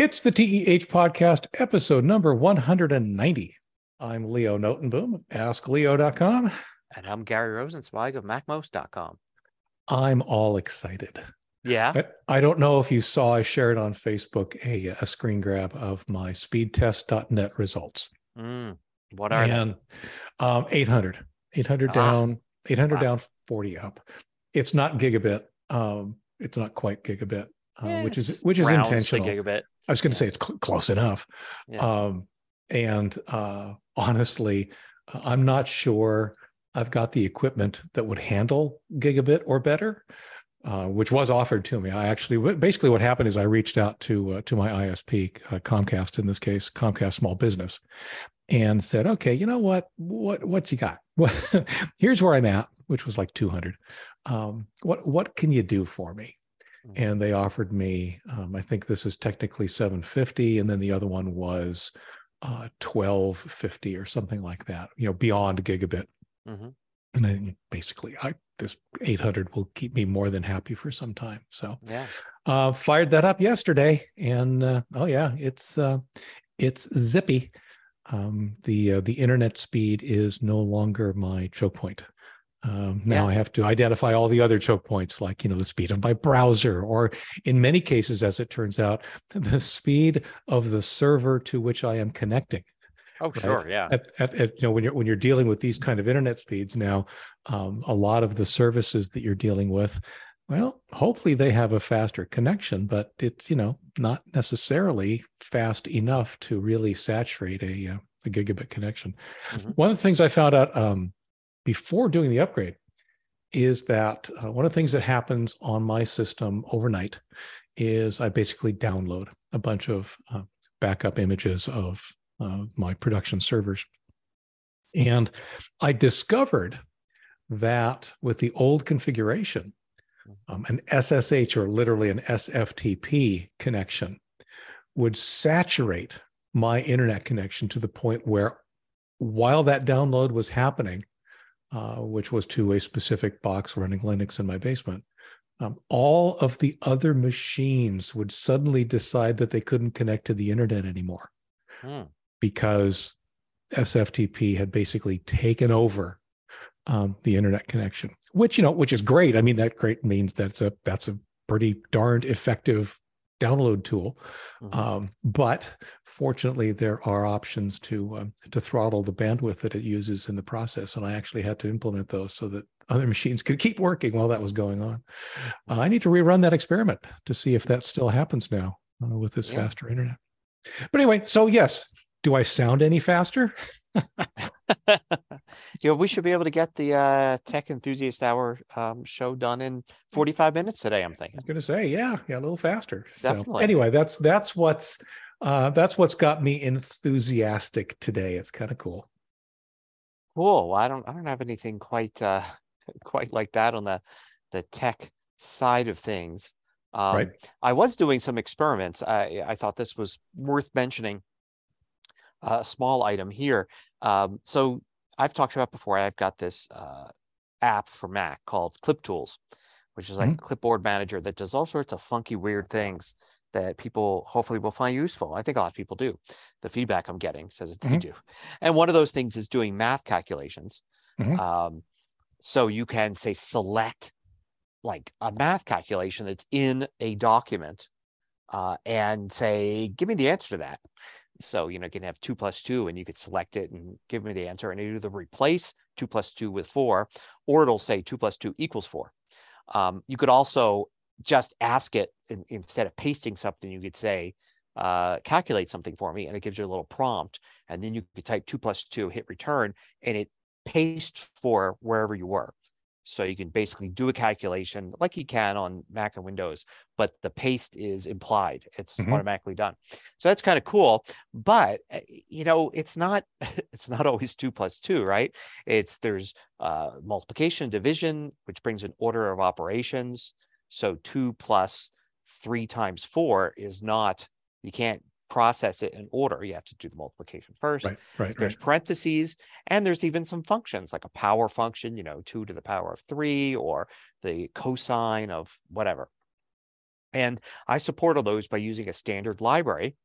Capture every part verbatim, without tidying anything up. It's the T E H Podcast, episode number one hundred ninety. I'm Leo Notenboom of ask leo dot com. And I'm Gary Rosenzweig of mac most dot com. I'm all excited. Yeah. I, I don't know if you saw, I shared on Facebook a, a screen grab of my speed test dot net results. Mm, what are and, they? Um, eight hundred. eight hundred ah, down, eight hundred wow. down, forty up. It's not gigabit. Um, it's not quite gigabit, uh, yeah, which is which is intentional. Gigabit. I was going to yeah. say it's cl- close enough. Yeah. Um, and uh, honestly, I'm not sure I've got the equipment that would handle gigabit or better, uh, which was offered to me. I actually, basically what happened is I reached out to uh, to my I S P, uh, Comcast in this case, Comcast Small Business, and said, okay, you know what, what what you got? What, here's where I'm at, which was like two hundred. Um, what what can you do for me? Mm-hmm. And they offered me, um, I think this is technically seven fifty, and then the other one was uh, twelve fifty or something like that, you know, beyond gigabit. Mm-hmm. And then basically, I this eight hundred will keep me more than happy for some time. So, yeah, uh, fired that up yesterday, and uh, oh yeah, it's uh, it's zippy. Um, the uh, the internet speed is no longer my choke point. Um, now yeah. I have to identify all the other choke points, like, you know, the speed of my browser, or in many cases, as it turns out, the speed of the server to which I am connecting. Oh, right? Sure. Yeah. At, at, at, you know, when you're, when you're dealing with these kind of internet speeds now, um, a lot of the services that you're dealing with, well, hopefully they have a faster connection, but it's, you know, not necessarily fast enough to really saturate a, uh, a gigabit connection. Mm-hmm. One of the things I found out, um, before doing the upgrade, is that uh, one of the things that happens on my system overnight is I basically download a bunch of uh, backup images of uh, my production servers. And I discovered that with the old configuration, um, an S S H, or literally an S F T P connection, would saturate my internet connection to the point where, while that download was happening, Uh, which was to a specific box running Linux in my basement, um, all of the other machines would suddenly decide that they couldn't connect to the internet anymore, hmm. because S F T P had basically taken over um, the internet connection, which, you know, which is great. I mean, that great means that's a, that's a pretty darned effective download tool. Mm-hmm. Um, but fortunately, there are options to um, to throttle the bandwidth that it uses in the process. And I actually had to implement those so that other machines could keep working while that was going on. Uh, I need to rerun that experiment to see if that still happens now uh, with this yeah. faster internet. But anyway, so yes, do I sound any faster? You know, we should be able to get the uh, Tech Enthusiast Hour um, show done in forty-five minutes today, I'm thinking. I was going to say, yeah, yeah, a little faster. Definitely. So anyway, that's that's what's uh, that's what's got me enthusiastic today. It's kind of cool. Cool. Well, I don't I don't have anything quite uh, quite like that on the the tech side of things. Um, right. I was doing some experiments. I I thought this was worth mentioning. A uh, small item here. Um, so I've talked about before, I've got this uh, app for Mac called Clip Tools, which is like mm-hmm. a clipboard manager that does all sorts of funky, weird things that people hopefully will find useful. I think a lot of people do. The feedback I'm getting says mm-hmm. they do. And one of those things is doing math calculations. Mm-hmm. Um, so you can, say, select like a math calculation that's in a document uh, and say, give me the answer to that. So, you know, you can have two plus two and you could select it and give me the answer, and either replace two plus two with four, or it'll say two plus two equals four. Um, you could also just ask it, in, instead of pasting something, you could say, uh, calculate something for me, and it gives you a little prompt. And then you could type two plus two, hit return, and it pastes for wherever you were. So you can basically do a calculation like you can on Mac and Windows, but the paste is implied. It's mm-hmm. automatically done. So that's kind of cool. But, you know, it's not it's not always two plus two, right? It's there's uh, multiplication, division, which brings an order of operations. So two plus three times four is not, you can't process it in order. You have to do the multiplication first. Right, right, there's right. parentheses, and there's even some functions like a power function, you know, two to the power of three, or the cosine of whatever. And I support all those by using a standard library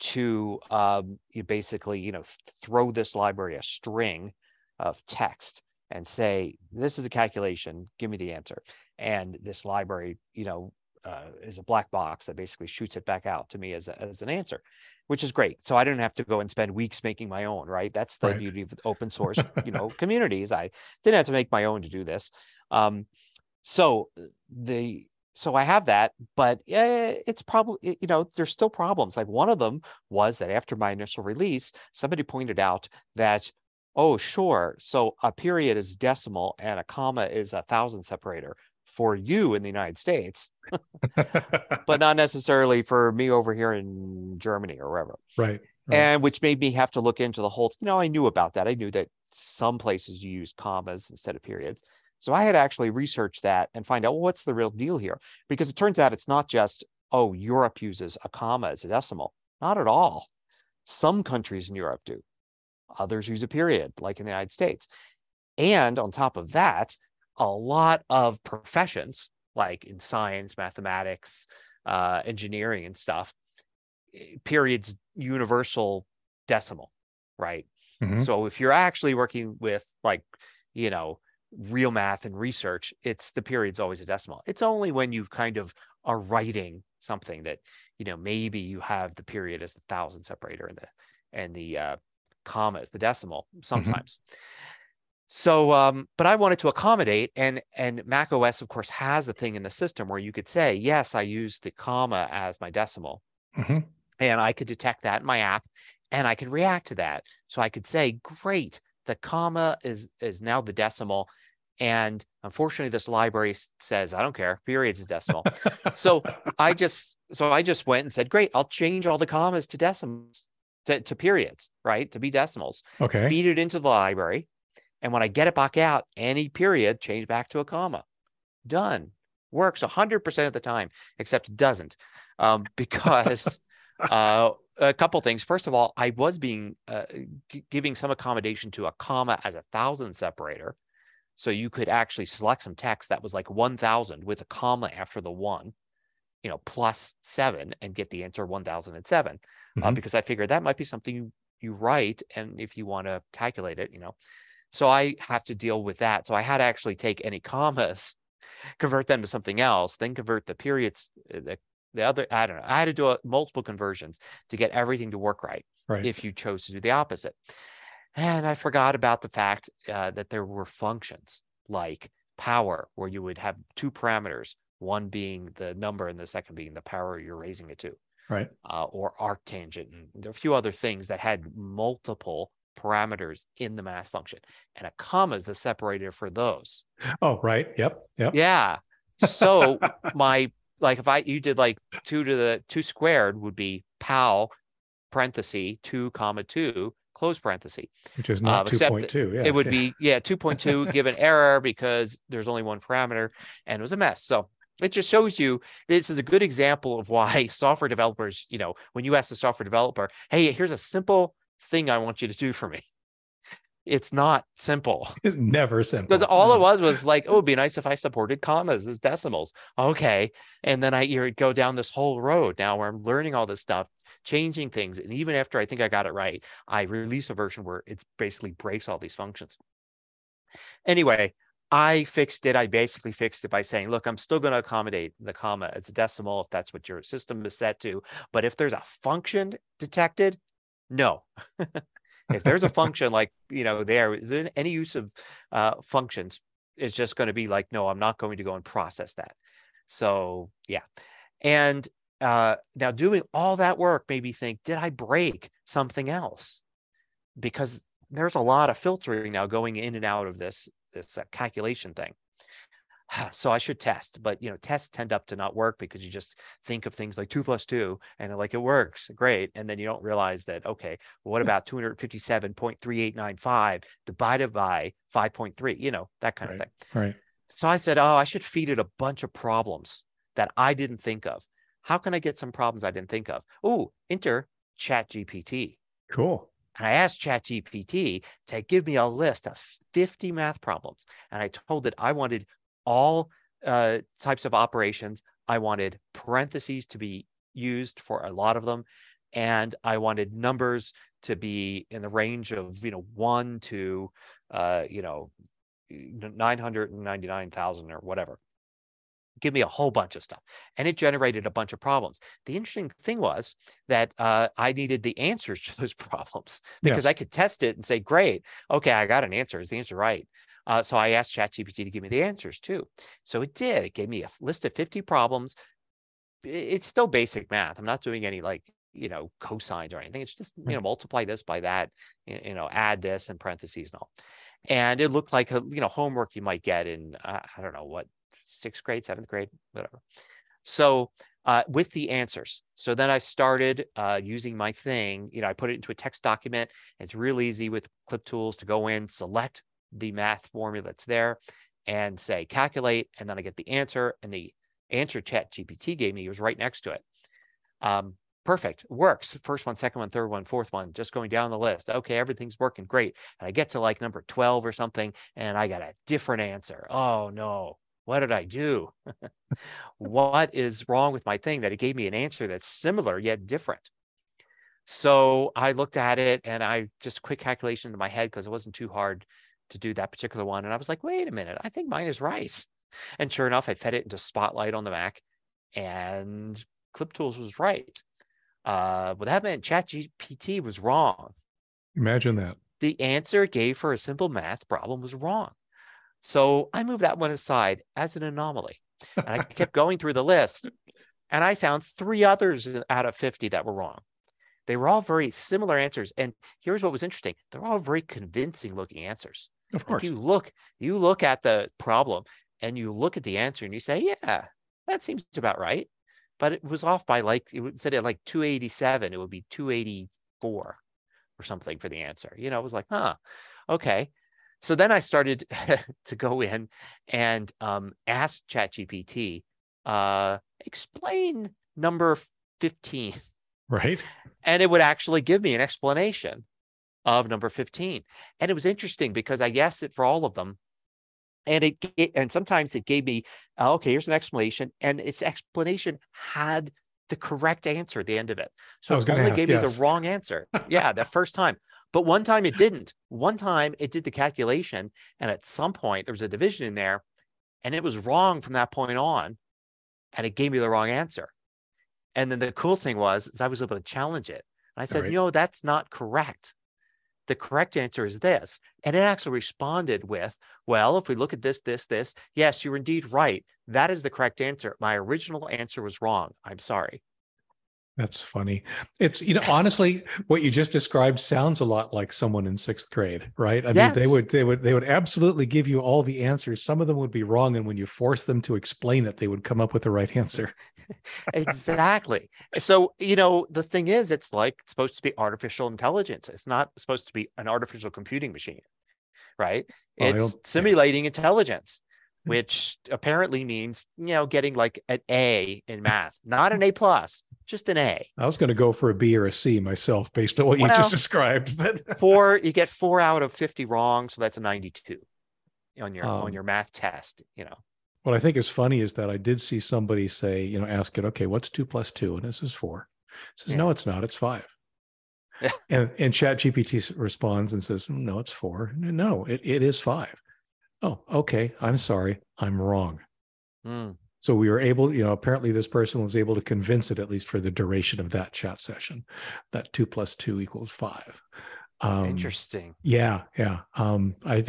to um, you basically, you know, throw this library a string of text and say, this is a calculation, give me the answer. And this library, you know, uh, is a black box that basically shoots it back out to me as, a, as an answer, which is great. So I don't have to go and spend weeks making my own, right? That's the right. beauty of open source, you know, communities. I didn't have to make my own to do this. Um, so the, So I have that, but it's probably, you know, there's still problems. Like one of them was that after my initial release, somebody pointed out that, oh, sure, so a period is decimal and a comma is a thousand separator for you in the United States, but not necessarily for me over here in Germany or wherever. Right, right. And which made me have to look into the whole, you know, I knew about that. I knew that some places you use commas instead of periods. So I had to actually research that and find out, well, what's the real deal here? Because it turns out it's not just, oh, Europe uses a comma as a decimal. Not at all. Some countries in Europe do. Others use a period, like in the United States. And on top of that, a lot of professions, like in science, mathematics, uh, engineering and stuff, periods universal decimal, right? Mm-hmm. So if you're actually working with, like, you know, real math and research, it's the period's always a decimal. It's only when you kind of are writing something that, you know, maybe you have the period as the thousand separator and the and the uh, comma as the decimal sometimes. Mm-hmm. So, um, but I wanted to accommodate, and and Mac O S, of course, has a thing in the system where you could say, yes, I use the comma as my decimal, mm-hmm. and I could detect that in my app, and I could react to that. So I could say, great, the comma is is now the decimal. And unfortunately, this library says, I don't care, period's a decimal. so I just so I just went and said, great, I'll change all the commas to decimals, to, to periods, right? To be decimals. Okay. Feed it into the library. And when I get it back out, any period changed back to a comma. Done. Works one hundred percent of the time, except it doesn't. Um, because uh, a couple things. First of all, I was being uh, g- giving some accommodation to a comma as a thousand separator. So you could actually select some text that was like one thousand with a comma after the one, you know, plus seven, and get the answer one thousand seven, mm-hmm. uh, because I figured that might be something you, you write. And if you want to calculate it, you know, so I have to deal with that. So I had to actually take any commas, convert them to something else, then convert the periods, the, the other, I don't know, I had to do a, multiple conversions to get everything to work right, right, if you chose to do the opposite. And I forgot about the fact uh, that there were functions like power, where you would have two parameters, one being the number and the second being the power you're raising it to, right? Uh, or arctangent. And there are a few other things that had multiple parameters in the math function. And a comma is the separator for those. Oh, right. Yep. Yep. Yeah. So my, like if I, you did like two to the two squared would be pal, parenthesis, two comma two, close parenthesis, which is not uh, two point two. Yes. It would be, yeah, two point two given error because there's only one parameter, and it was a mess. So it just shows you, this is a good example of why software developers, you know, when you ask the software developer, hey, here's a simple thing I want you to do for me, it's not simple. It's never simple. Because all no. it was was like, oh, it'd be nice if I supported commas as decimals. Okay. And then I you go down this whole road now where I'm learning all this stuff, changing things. And even after I think I got it right, I release a version where it basically breaks all these functions. Anyway, I fixed it. I basically fixed it by saying, look, I'm still going to accommodate the comma as a decimal if that's what your system is set to. But if there's a function detected, no. If there's a function like, you know, there, any use of uh, functions is just going to be like, no, I'm not going to go and process that. So, yeah. And Uh, now, doing all that work made me think, did I break something else? Because there's a lot of filtering now going in and out of this, this calculation thing. So I should test, but, you know, tests tend up to not work because you just think of things like two plus two and like, it works great. And then you don't realize that, okay, well, what about two hundred fifty-seven point three eight nine five divided by five point three, you know, that kind right, of thing. Right. So I said, oh, I should feed it a bunch of problems that I didn't think of. How can I get some problems I didn't think of? Oh, enter ChatGPT. Cool. And I asked ChatGPT to give me a list of fifty math problems. And I told it I wanted all uh, types of operations I wanted parentheses to be used for a lot of them. And I wanted numbers to be in the range of, you know, one to, uh, you know, nine hundred ninety-nine thousand or whatever. Give me a whole bunch of stuff. And it generated a bunch of problems. The interesting thing was that uh, I needed the answers to those problems because yes. I could test it and say, great, okay, I got an answer. Is the answer right? Uh, so I asked ChatGPT to give me the answers too. So it did. It gave me a list of fifty problems. It's still basic math. I'm not doing any like, you know, cosines or anything. It's just, you know, multiply this by that, you know, add this and parentheses and all. And it looked like, a, you know, homework you might get in, uh, I don't know what, sixth grade, seventh grade, whatever. So uh, with the answers. So then I started uh, using my thing, you know, I put it into a text document. It's real easy with Clip Tools to go in, select the math formula that's there and say calculate. And then I get the answer, and the answer ChatGPT gave me was right next to it. Um, Perfect. Works. First one, second one, third one, fourth one, just going down the list. Okay, everything's working great. And I get to like number twelve or something, and I got a different answer. Oh no, what did I do? What is wrong with my thing that it gave me an answer that's similar yet different? So I looked at it and I just quick calculation in my head because it wasn't too hard to do that particular one. And I was like, wait a minute, I think mine is rice. And sure enough, I fed it into Spotlight on the Mac, and Clip Tools was right. Uh, well, that meant ChatGPT was wrong. Imagine that. The answer it gave for a simple math problem was wrong. So I moved that one aside as an anomaly. And I kept going through the list, and I found three others out of fifty that were wrong. They were all very similar answers. And here's what was interesting. They're all very convincing looking answers. Of course. Like you look, you look at the problem and you look at the answer and you say, yeah, that seems about right. But it was off by like, it said at like two eighty-seven, it would be two eighty-four or something for the answer. You know, it was like, huh, okay. So then I started to go in and um, ask ChatGPT, uh, explain number fifteen. Right. And it would actually give me an explanation of number fifteen. And it was interesting because I asked it for all of them. And it, it and sometimes it gave me, uh, okay, here's an explanation, and its explanation had the correct answer at the end of it. So it only ask, gave yes. me the wrong answer. Yeah, that first time. But one time it didn't. One time it did the calculation, and at some point there was a division in there, and it was wrong from that point on, and it gave me the wrong answer. And then the cool thing was is I was able to challenge it. And I said, right. no, that's not correct. The correct answer is this. And it actually responded with, well, if we look at this, this, this, yes, you're indeed right. That is the correct answer. My original answer was wrong. I'm sorry. That's funny. It's, you know, honestly, what you just described sounds a lot like someone in sixth grade, right? I yes. mean, they would, they would, they would absolutely give you all the answers. Some of them would be wrong. And when you force them to explain it, they would come up with the right answer. Exactly. So, you know, the thing is, it's like, it's supposed to be artificial intelligence. It's not supposed to be an artificial computing machine, right? Well, it's simulating yeah. intelligence, which apparently means, you know, getting like an A in math, not an A plus, just an A. I was going to go for a B or a C myself based on what well, you just described. But four, you get four out of fifty wrong. So that's a ninety-two on your, um, on your math test, you know. What I think is funny is that I did see somebody say, you know, ask it, okay, what's two plus two? And this is four. It says, yeah. no, it's not. It's five. and and ChatGPT responds and says, no, it's four. No, it, it is five. Oh, okay. I'm sorry. I'm wrong. Mm. So we were able, you know, apparently this person was able to convince it, at least for the duration of that chat session, that two plus two equals five. Um, Interesting. Yeah. Yeah. Um, I,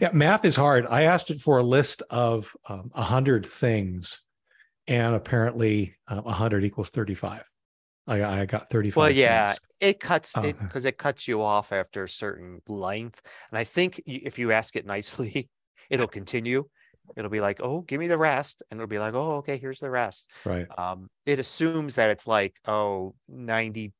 yeah. Math is hard. I asked it for a list of um, one hundred things, and apparently uh, one hundred equals thirty-five. I, I got thirty-five. Well, yeah, things. It cuts uh, it because it cuts you off after a certain length. And I think if you ask it nicely, it'll continue. It'll be like, oh, give me the rest. And it'll be like, oh, okay, here's the rest. Right. Um, it assumes that it's like, oh, ninety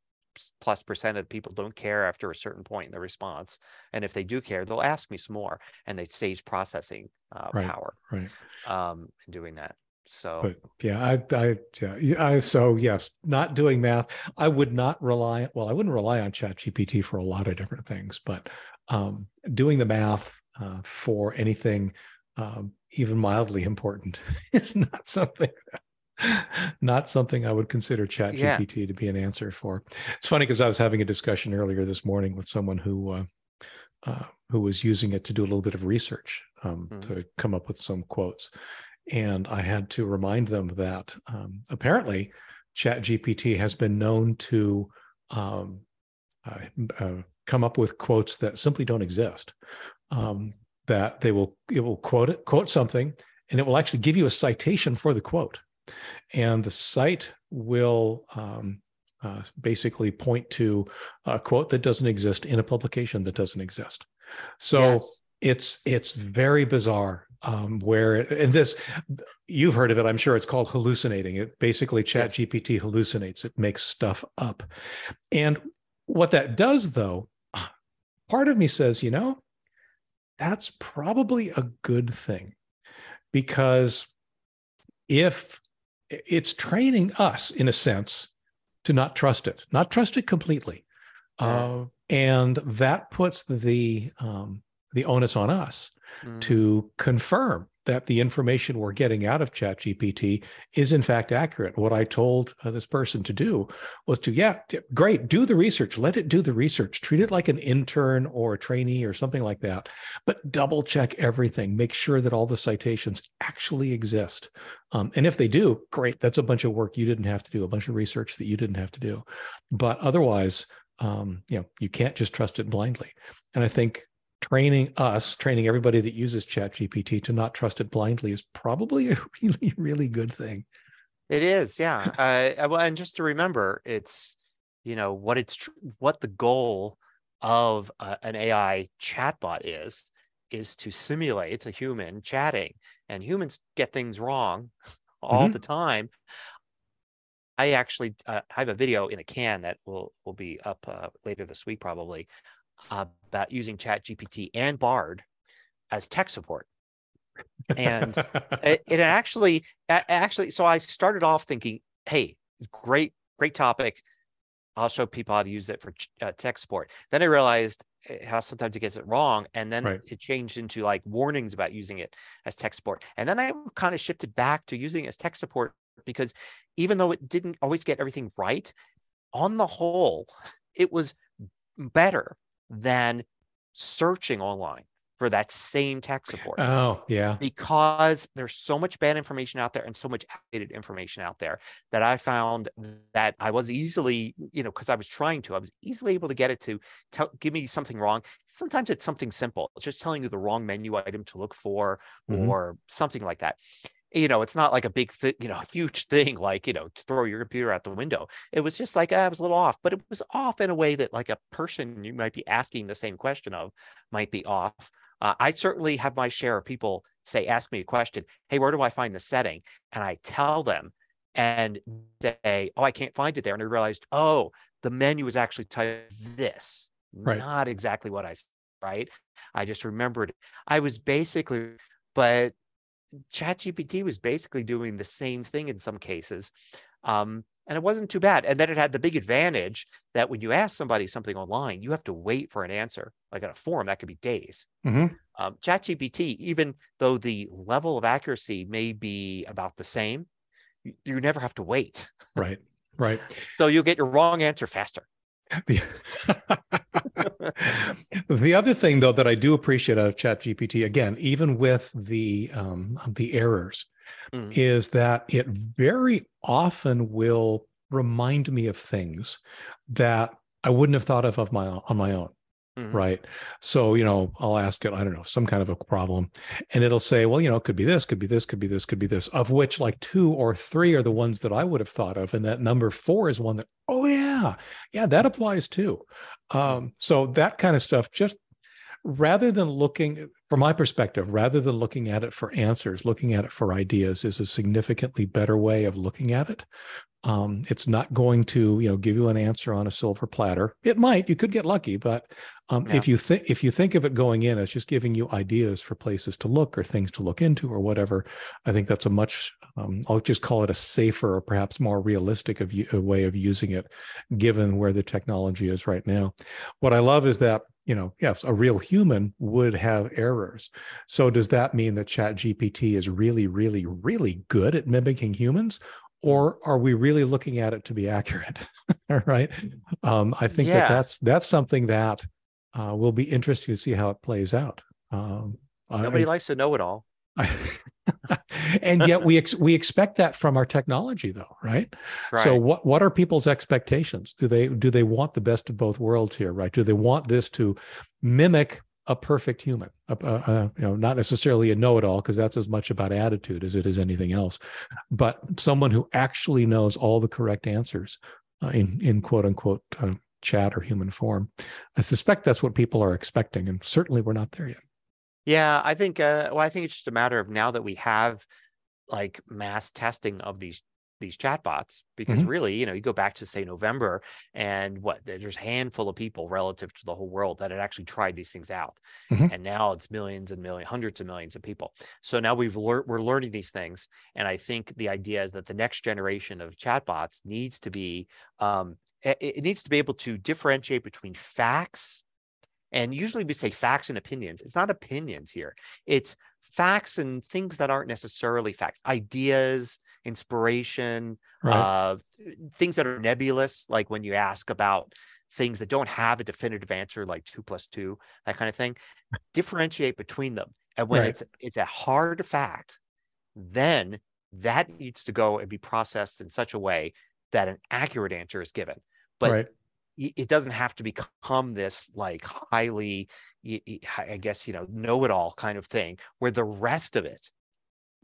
plus percent of people don't care after a certain point in the response. And if they do care, they'll ask me some more, and it saves processing uh, right, power right. Um, in doing that. So, but yeah, I, I, yeah, I, so yes, not doing math. I would not rely, well, I wouldn't rely on ChatGPT for a lot of different things, but um, doing the math uh, for anything um, even mildly important is not something not something I would consider ChatGPT yeah. to be an answer for. It's funny because I was having a discussion earlier this morning with someone who uh, uh, who was using it to do a little bit of research um, mm. to come up with some quotes. And I had to remind them that um, apparently ChatGPT has been known to um, uh, uh, come up with quotes that simply don't exist. Um, that they will it will quote it quote something, and it will actually give you a citation for the quote, and the site will um, uh, basically point to a quote that doesn't exist in a publication that doesn't exist. So yes. it's it's very bizarre. Um, where and this, you've heard of it, I'm sure. It's called hallucinating. It basically ChatGPT yes. hallucinates. It makes stuff up, and what that does, though, part of me says, you know, that's probably a good thing, because if it's training us in a sense to not trust it, not trust it completely, uh, and that puts the um, the onus on us. Mm. To confirm that the information we're getting out of ChatGPT is in fact accurate. What I told uh, this person to do was to, yeah, t- great, do the research, let it do the research, treat it like an intern or a trainee or something like that, but double check everything, make sure that all the citations actually exist. Um, and if they do, great, that's a bunch of work you didn't have to do, a bunch of research that you didn't have to do. But otherwise, um, you know, you can't just trust it blindly. And I think training us, training everybody that uses ChatGPT to not trust it blindly is probably a really, really good thing. It is, yeah. uh, well, and just to remember, it's, you know, what it's tr- what the goal of uh, an A I chatbot is, is to simulate a human chatting, and humans get things wrong all mm-hmm. the time. I actually uh, I have a video in a can that will will be up uh, later this week probably. Uh, about using ChatGPT and Bard as tech support, and it, it actually, actually. So I started off thinking, "Hey, great, great topic. I'll show people how to use it for uh, tech support." Then I realized how sometimes it gets it wrong, and then right. it changed into like warnings about using it as tech support. And then I kind of shifted back to using it as tech support, because even though it didn't always get everything right, on the whole, it was better than searching online for that same tech support. Oh, yeah. Because there's so much bad information out there and so much outdated information out there that I found that I was easily, you know, because I was trying to, I was easily able to get it to tell, give me something wrong. Sometimes it's something simple. It's just telling you the wrong menu item to look for mm-hmm. or something like that. You know, it's not like a big, th- you know, huge thing, like, you know, throw your computer out the window. It was just like, ah, I was a little off, but it was off in a way that like a person you might be asking the same question of might be off. Uh, I certainly have my share of people say, ask me a question. Hey, where do I find the setting? And I tell them and say, oh, I can't find it there. And I realized, oh, the menu is actually typed this, right. not exactly what I said, right? I just remembered. I was basically, but ChatGPT was basically doing the same thing in some cases, um, and it wasn't too bad. And then it had the big advantage that when you ask somebody something online, you have to wait for an answer. Like on a forum, that could be days. Mm-hmm. Um, ChatGPT, even though the level of accuracy may be about the same, you, you never have to wait. Right, right. So you'll get your wrong answer faster. The, the other thing, though, that I do appreciate out of ChatGPT, again, even with the um, the errors, mm-hmm. is that it very often will remind me of things that I wouldn't have thought of, of my on my own, mm-hmm. right? So, you know, I'll ask it, I don't know, some kind of a problem, and it'll say, well, you know, it could be this, could be this, could be this, could be this, of which like two or three are the ones that I would have thought of, and that number four is one that, oh, yeah. Yeah, yeah, that applies too. Um, so that kind of stuff, just rather than looking, from my perspective, rather than looking at it for answers, looking at it for ideas is a significantly better way of looking at it. Um, it's not going to, you know, give you an answer on a silver platter. It might, you could get lucky, but um, yeah. if you think if you think of it going in as just giving you ideas for places to look or things to look into or whatever, I think that's a much, um, I'll just call it a safer or perhaps more realistic of, a way of using it, given where the technology is right now. What I love is that you know, yes, a real human would have errors. So does that mean that ChatGPT is really, really, really good at mimicking humans? Or are we really looking at it to be accurate? Right? Um, I think yeah. that that's, that's something that uh, will be interesting to see how it plays out. Um, Nobody I, likes to know it all. I, and yet we ex we expect that from our technology, though, right? right? So what what are people's expectations? Do they do they want the best of both worlds here, right? Do they want this to mimic a perfect human? A, a, a, you know, not necessarily a know-it-all, because that's as much about attitude as it is anything else, but someone who actually knows all the correct answers uh, in in quote unquote uh, chat or human form. I suspect that's what people are expecting, and certainly we're not there yet. Yeah, I think uh, well, I think it's just a matter of now that we have like mass testing of these these chatbots, because mm-hmm. really, you know, you go back to say November and what, there's a handful of people relative to the whole world that had actually tried these things out, mm-hmm. and now it's millions and millions, hundreds of millions of people. So now we've lear we're learning these things, and I think the idea is that the next generation of chatbots needs to be um, it, it needs to be able to differentiate between facts. And usually we say facts and opinions. It's not opinions here. It's facts and things that aren't necessarily facts, ideas, inspiration, right. uh, things that are nebulous, like when you ask about things that don't have a definitive answer, like two plus two, that kind of thing. Differentiate between them. And when right. it's, it's a hard fact, then that needs to go and be processed in such a way that an accurate answer is given. But right. it doesn't have to become this like highly, I guess, you know, know-it-all kind of thing where the rest of it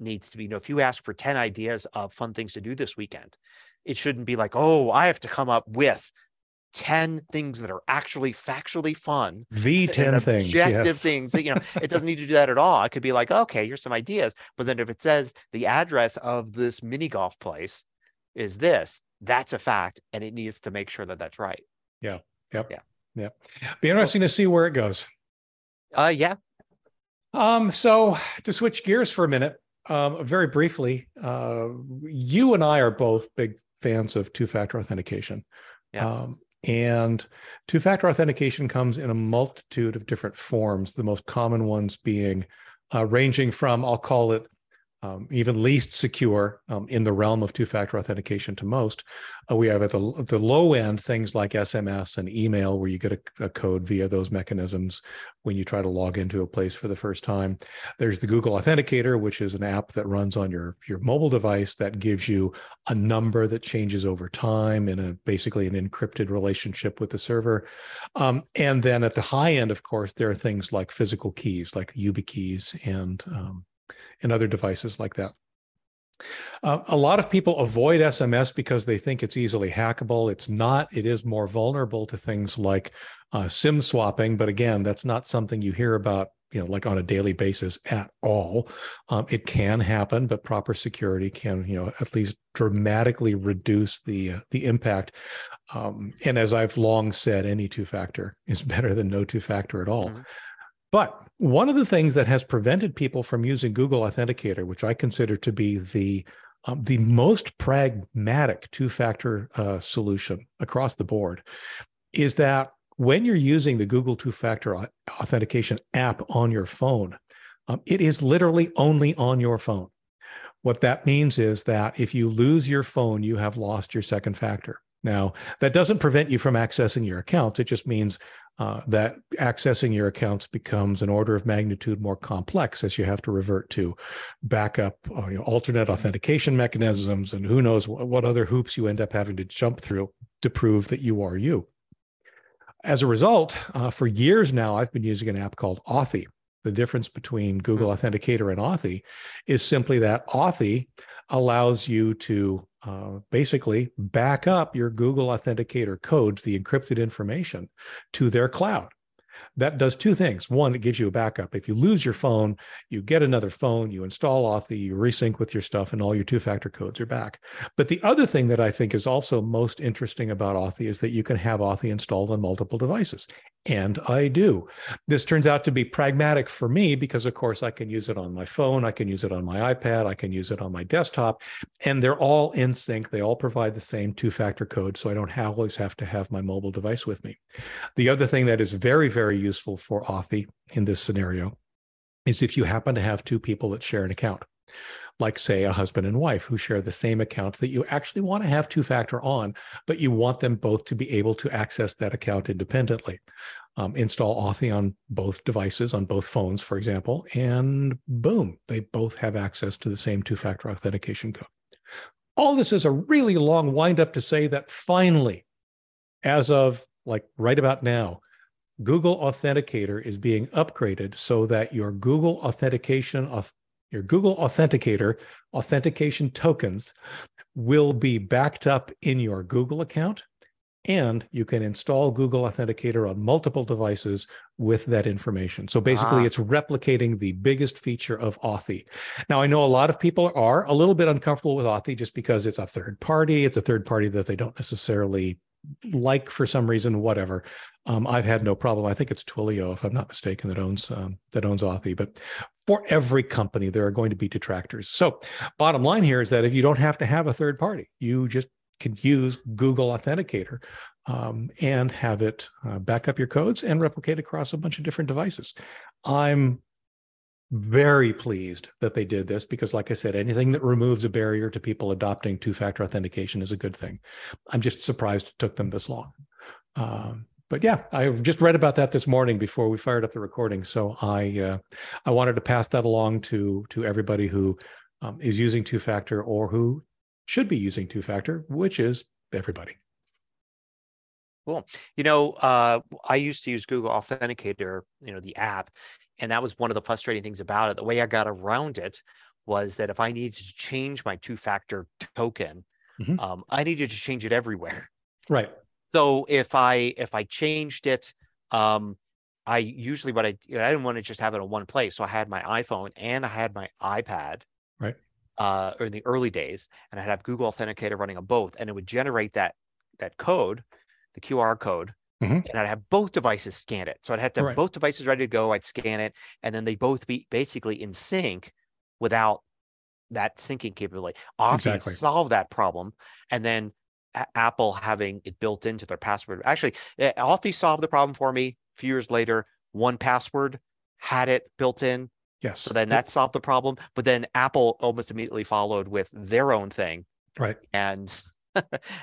needs to be, you know, if you ask for ten ideas of fun things to do this weekend, it shouldn't be like, oh, I have to come up with ten things that are actually factually fun. The ten things, objective things, you know, it doesn't need to do that at all. It could be like, okay, here's some ideas. But then if it says the address of this mini golf place is this, that's a fact. And it needs to make sure that that's right. Yeah. Yep. Yeah. Yep. Be interesting to see where it goes. Uh, yeah. Um, so to switch gears for a minute, um, very briefly, uh, you and I are both big fans of two-factor authentication. Yeah. Um, and two-factor authentication comes in a multitude of different forms, the most common ones being uh, ranging from, I'll call it, Um, even least secure um, in the realm of two-factor authentication to most. Uh, we have at the, the low end things like S M S and email where you get a, a code via those mechanisms when you try to log into a place for the first time. There's the Google Authenticator, which is an app that runs on your, your mobile device that gives you a number that changes over time in a basically an encrypted relationship with the server. Um, and then at the high end, of course, there are things like physical keys, like YubiKeys and um, and other devices like that. Uh, a lot of people avoid S M S because they think it's easily hackable. It's not. It is more vulnerable to things like uh, SIM swapping. But again, that's not something you hear about, you know, like on a daily basis at all. Um, it can happen, but proper security can, you know, at least dramatically reduce the uh, the impact. Um, and as I've long said, any two-factor is better than no two-factor at all. Mm-hmm. But one of the things that has prevented people from using Google Authenticator, which I consider to be the um, the most pragmatic two-factor uh, solution across the board, is that when you're using the Google two-factor authentication app on your phone, um, it is literally only on your phone. What that means is that if you lose your phone, you have lost your second factor. Now, that doesn't prevent you from accessing your accounts. It just means uh, that accessing your accounts becomes an order of magnitude more complex as you have to revert to backup, uh, you know, alternate authentication mechanisms, and who knows what, what other hoops you end up having to jump through to prove that you are you. As a result, uh, for years now, I've been using an app called Authy. The difference between Google Authenticator and Authy is simply that Authy allows you to uh, basically back up your Google Authenticator codes, the encrypted information, to their cloud. That does two things. One, it gives you a backup. If you lose your phone, you get another phone, you install Authy, you resync with your stuff, and all your two-factor codes are back. But the other thing that I think is also most interesting about Authy is that you can have Authy installed on multiple devices. And I do. This turns out to be pragmatic for me because, of course, I can use it on my phone. I can use it on my iPad. I can use it on my desktop. And they're all in sync. They all provide the same two-factor code, so I don't have, always have to have my mobile device with me. The other thing that is very, very useful for Authy in this scenario is if you happen to have two people that share an account, like, say, a husband and wife who share the same account that you actually want to have two-factor on, but you want them both to be able to access that account independently. Um, install Authy on both devices, on both phones, for example, and boom, they both have access to the same two-factor authentication code. All this is a really long wind-up to say that finally, as of like right about now, Google Authenticator is being upgraded so that your Google authentication of your Google Authenticator authentication tokens will be backed up in your Google account, and you can install Google Authenticator on multiple devices with that information. So basically, ah. it's replicating the biggest feature of Authy. Now, I know a lot of people are a little bit uncomfortable with Authy just because it's a third party. It's a third party that they don't necessarily like for some reason, whatever. Um, I've had no problem. I think it's Twilio, if I'm not mistaken, that owns um, that owns Authy. But for every company, there are going to be detractors. So bottom line here is that if you don't have to have a third party, you just can use Google Authenticator um, and have it uh, back up your codes and replicate across a bunch of different devices. I'm very pleased that they did this because, like I said, anything that removes a barrier to people adopting two-factor authentication is a good thing. I'm just surprised it took them this long. Um, but yeah, I just read about that this morning before we fired up the recording. So I uh, I wanted to pass that along to, to everybody who um, is using two-factor or who should be using two-factor, which is everybody. Cool. You know, uh, I used to use Google Authenticator, you know, the app. And that was one of the frustrating things about it. The way I got around it was that if I needed to change my two-factor token, mm-hmm. um, I needed to change it everywhere. Right. So if I if I changed it, um, I usually what I I didn't want to just have it in one place. So I had my iPhone and I had my iPad. Right. Uh, or in the early days, and I'd have Google Authenticator running on both, and it would generate that that code, the Q R code. Mm-hmm. And I'd have both devices scan it. So I'd have to have right. both devices ready to go. I'd scan it. And then they both be basically in sync without that syncing capability. Obviously, exactly. solve that problem. And then a- Apple having it built into their password. Actually, Authy solved the problem for me a few years later. one Password had it built in. Yes. So then that solved the problem. But then Apple almost immediately followed with their own thing. Right. And...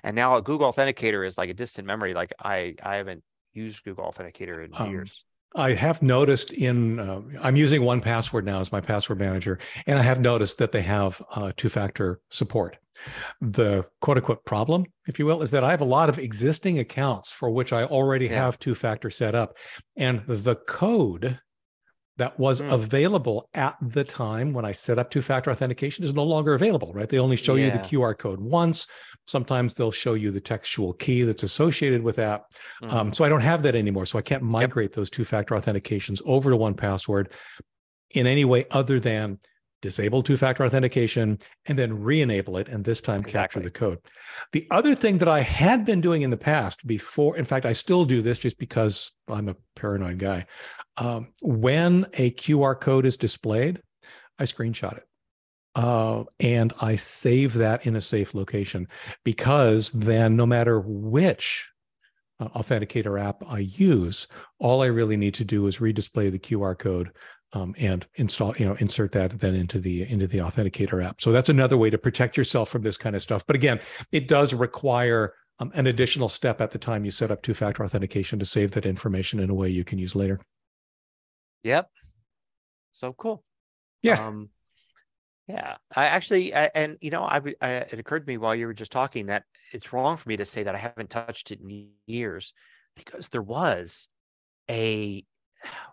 and now a Google Authenticator is like a distant memory. Like I, I haven't used Google Authenticator in um, years. I have noticed in, uh, I'm using one Password now as my password manager, and I have noticed that they have uh, two-factor support. The quote-unquote problem, if you will, is that I have a lot of existing accounts for which I already yeah. have two-factor set up. And the code that was mm. available at the time when I set up two-factor authentication is no longer available, right? They only show yeah. you the Q R code once. Sometimes they'll show you the textual key that's associated with that. Mm. Um, so I don't have that anymore. So I can't migrate yep. those two-factor authentications over to one Password in any way other than disable two-factor authentication and then re-enable it, and this time exactly. capture the code. The other thing that I had been doing in the past before, in fact, I still do this just because I'm a paranoid guy. Um, when a Q R code is displayed, I screenshot it. Uh, and I save that in a safe location, because then no matter which uh, authenticator app I use, all I really need to do is re-display the Q R code Um, and install, you know, insert that then into the into the authenticator app. So that's another way to protect yourself from this kind of stuff. But again, it does require um, an additional step at the time you set up two-factor authentication to save that information in a way you can use later. Yep. So cool. Yeah. Um, yeah. I actually, I, and you know, I, I it occurred to me while you were just talking that it's wrong for me to say that I haven't touched it in years, because there was a,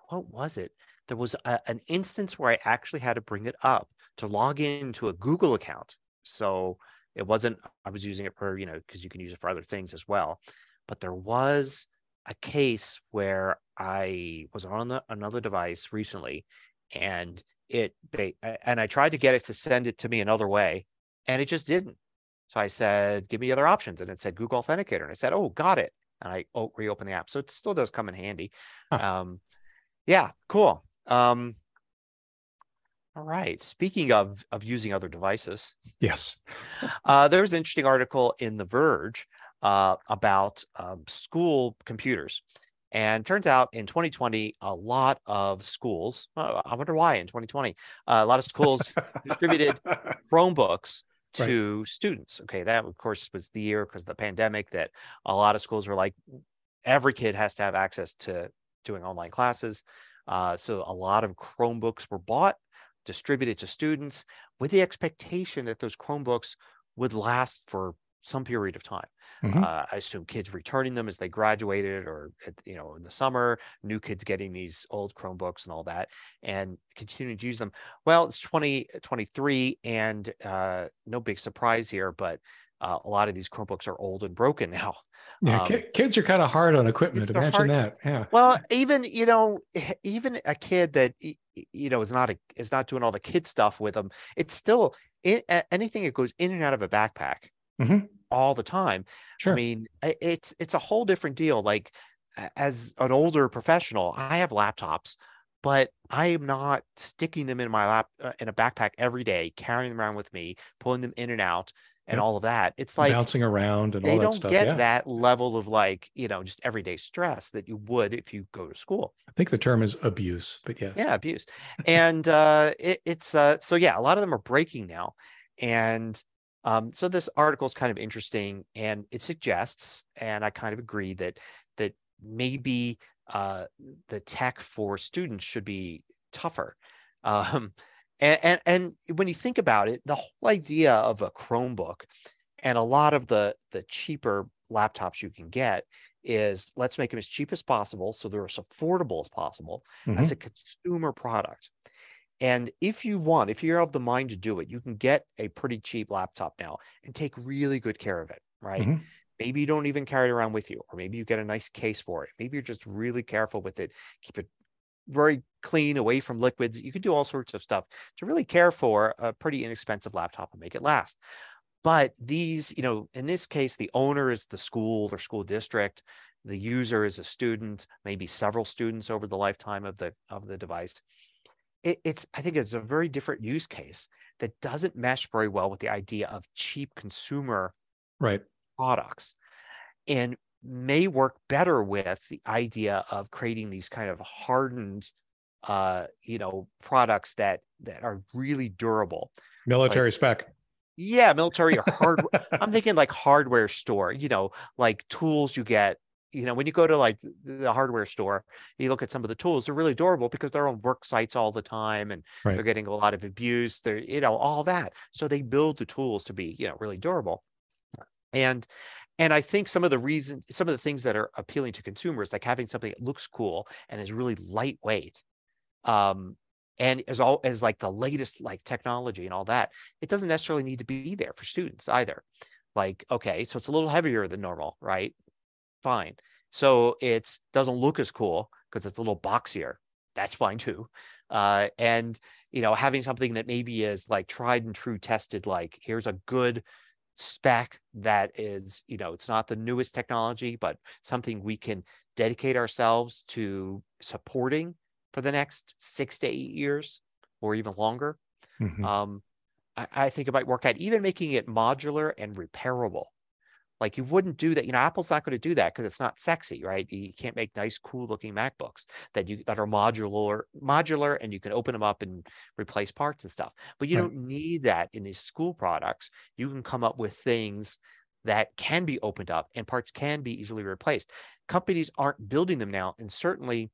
what was it? There was a, an instance where I actually had to bring it up to log into a Google account. So it wasn't, I was using it for, you know, because you can use it for other things as well. But there was a case where I was on the, another device recently, and it, and I tried to get it to send it to me another way, and it just didn't. So I said, give me other options. And it said Google Authenticator. And I said, oh, got it. and I oh, reopen the app. So it still does come in handy. Huh. Um, yeah, cool. Um, all right. Speaking of, of using other devices. Yes. uh, there was an interesting article in The Verge uh, about um, school computers. And turns out in twenty twenty, a lot of schools, uh, I wonder why in twenty twenty, uh, a lot of schools distributed Chromebooks to right. students. Okay, that of course was the year because of the pandemic that a lot of schools were like, every kid has to have access to doing online classes. Uh, so a lot of Chromebooks were bought, distributed to students with the expectation that those Chromebooks would last for some period of time. Mm-hmm. uh, I assume kids returning them as they graduated, or you know, in the summer, new kids getting these old Chromebooks and all that, and continuing to use them. Well, it's twenty twenty-three, and uh, no big surprise here, but uh, a lot of these Chromebooks are old and broken now. Yeah, um, ki- kids are kind of hard on equipment. Imagine hard. that. Yeah. Well, even you know, even a kid that you know is not a, is not doing all the kid stuff with them. It's still in, anything that goes in and out of a backpack. Mm-hmm. all the time. Sure. I mean, it's, it's a whole different deal. Like as an older professional, I have laptops, but I am not sticking them in my lap uh, in a backpack every day, carrying them around with me, pulling them in and out and yeah. all of that. It's like bouncing around and all that stuff. They don't get yeah. that level of like, you know, just everyday stress that you would if you go to school. I think the term is abuse, but yes. Yeah. Abuse. and uh, it, it's uh, so yeah, a lot of them are breaking now. And Um, so this article is kind of interesting, and it suggests, and I kind of agree that that maybe uh, the tech for students should be tougher. Um, and, and and when you think about it, the whole idea of a Chromebook and a lot of the the cheaper laptops you can get is let's make them as cheap as possible, so they're as affordable as possible mm-hmm. as a consumer product. And if you want, if you're of the mind to do it, you can get a pretty cheap laptop now and take really good care of it, right? Mm-hmm. Maybe you don't even carry it around with you, or maybe you get a nice case for it. Maybe you're just really careful with it. Keep it very clean, away from liquids. You can do all sorts of stuff to really care for a pretty inexpensive laptop and make it last. But these, you know, in this case, the owner is the school or school district. The user is a student, maybe several students over the lifetime of the of the device. It, it's, I think it's a very different use case that doesn't mesh very well with the idea of cheap consumer right. products, and may work better with the idea of creating these kind of hardened, uh, you know, products that, that are really durable. Military like, spec. Yeah. Military or hardware. I'm thinking like hardware store, you know, like tools you get. You know, when you go to like the hardware store, you look at some of the tools, they're really durable because they're on work sites all the time and right. they're getting a lot of abuse. They're, you know, all that. So they build the tools to be, you know, really durable. And, and I think some of the reasons, some of the things that are appealing to consumers, like having something that looks cool and is really lightweight, um, and as all as like the latest like technology and all that, it doesn't necessarily need to be there for students either. Like, okay, so it's a little heavier than normal, right? Fine. So it doesn't look as cool because it's a little boxier. That's fine too. Uh, and, you know, having something that maybe is like tried and true tested, like here's a good spec that is, you know, it's not the newest technology, but something we can dedicate ourselves to supporting for the next six to eight years or even longer. Mm-hmm. Um, I, I think it might work out, even making it modular and repairable. Like you wouldn't do that. You know, Apple's not going to do that because it's not sexy, right? You can't make nice, cool looking MacBooks that you that are modular, modular, and you can open them up and replace parts and stuff. But you right. don't need that in these school products. You can come up with things that can be opened up and parts can be easily replaced. Companies aren't building them now. And certainly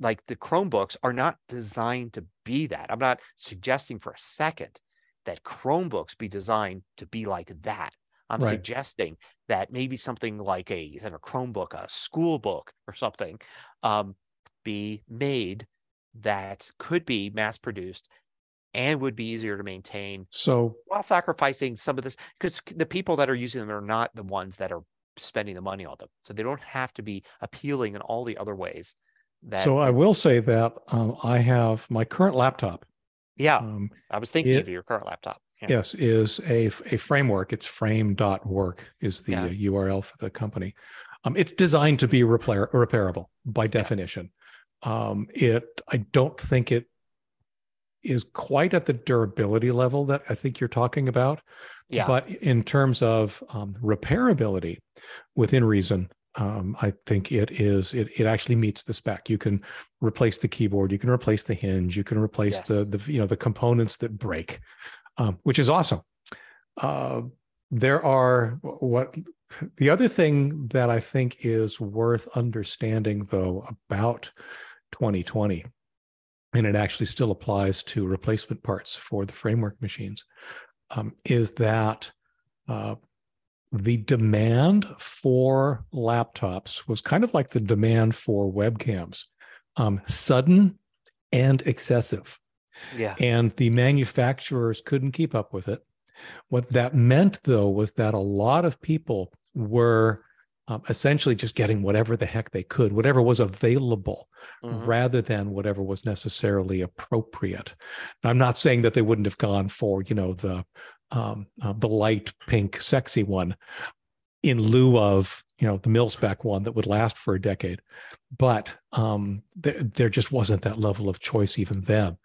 like the Chromebooks are not designed to be that. I'm not suggesting for a second that Chromebooks be designed to be like that. I'm right. suggesting that maybe something like a, a Chromebook, a school book or something um, be made that could be mass produced and would be easier to maintain. So while sacrificing some of this, because the people that are using them are not the ones that are spending the money on them. So they don't have to be appealing in all the other ways. That, so I will say that um, I have my current laptop. Yeah. Um, I was thinking it, of your current laptop. Yeah. Yes, is a, a framework. It's frame dot work is the yeah. uh, U R L for the company. Um, it's designed to be repair, repairable by definition. Yeah. Um, it I don't think it is quite at the durability level that I think you're talking about. Yeah. But in terms of um, repairability, within reason, um, I think it is. It, it actually meets the spec. You can replace the keyboard. You can replace the hinge. You can replace yes. the the you know the components that break. Um, which is awesome. Uh, there are what the other thing that I think is worth understanding, though, about twenty twenty, and it actually still applies to replacement parts for the framework machines, um, is that uh, the demand for laptops was kind of like the demand for webcams, um, sudden and excessive. Yeah. And the manufacturers couldn't keep up with it. What that meant, though, was that a lot of people were um, essentially just getting whatever the heck they could, whatever was available, mm-hmm. rather than whatever was necessarily appropriate. Now, I'm not saying that they wouldn't have gone for, you know, the um, uh, the light pink sexy one in lieu of, you know, the mil-spec one that would last for a decade. But um, th- there just wasn't that level of choice even then.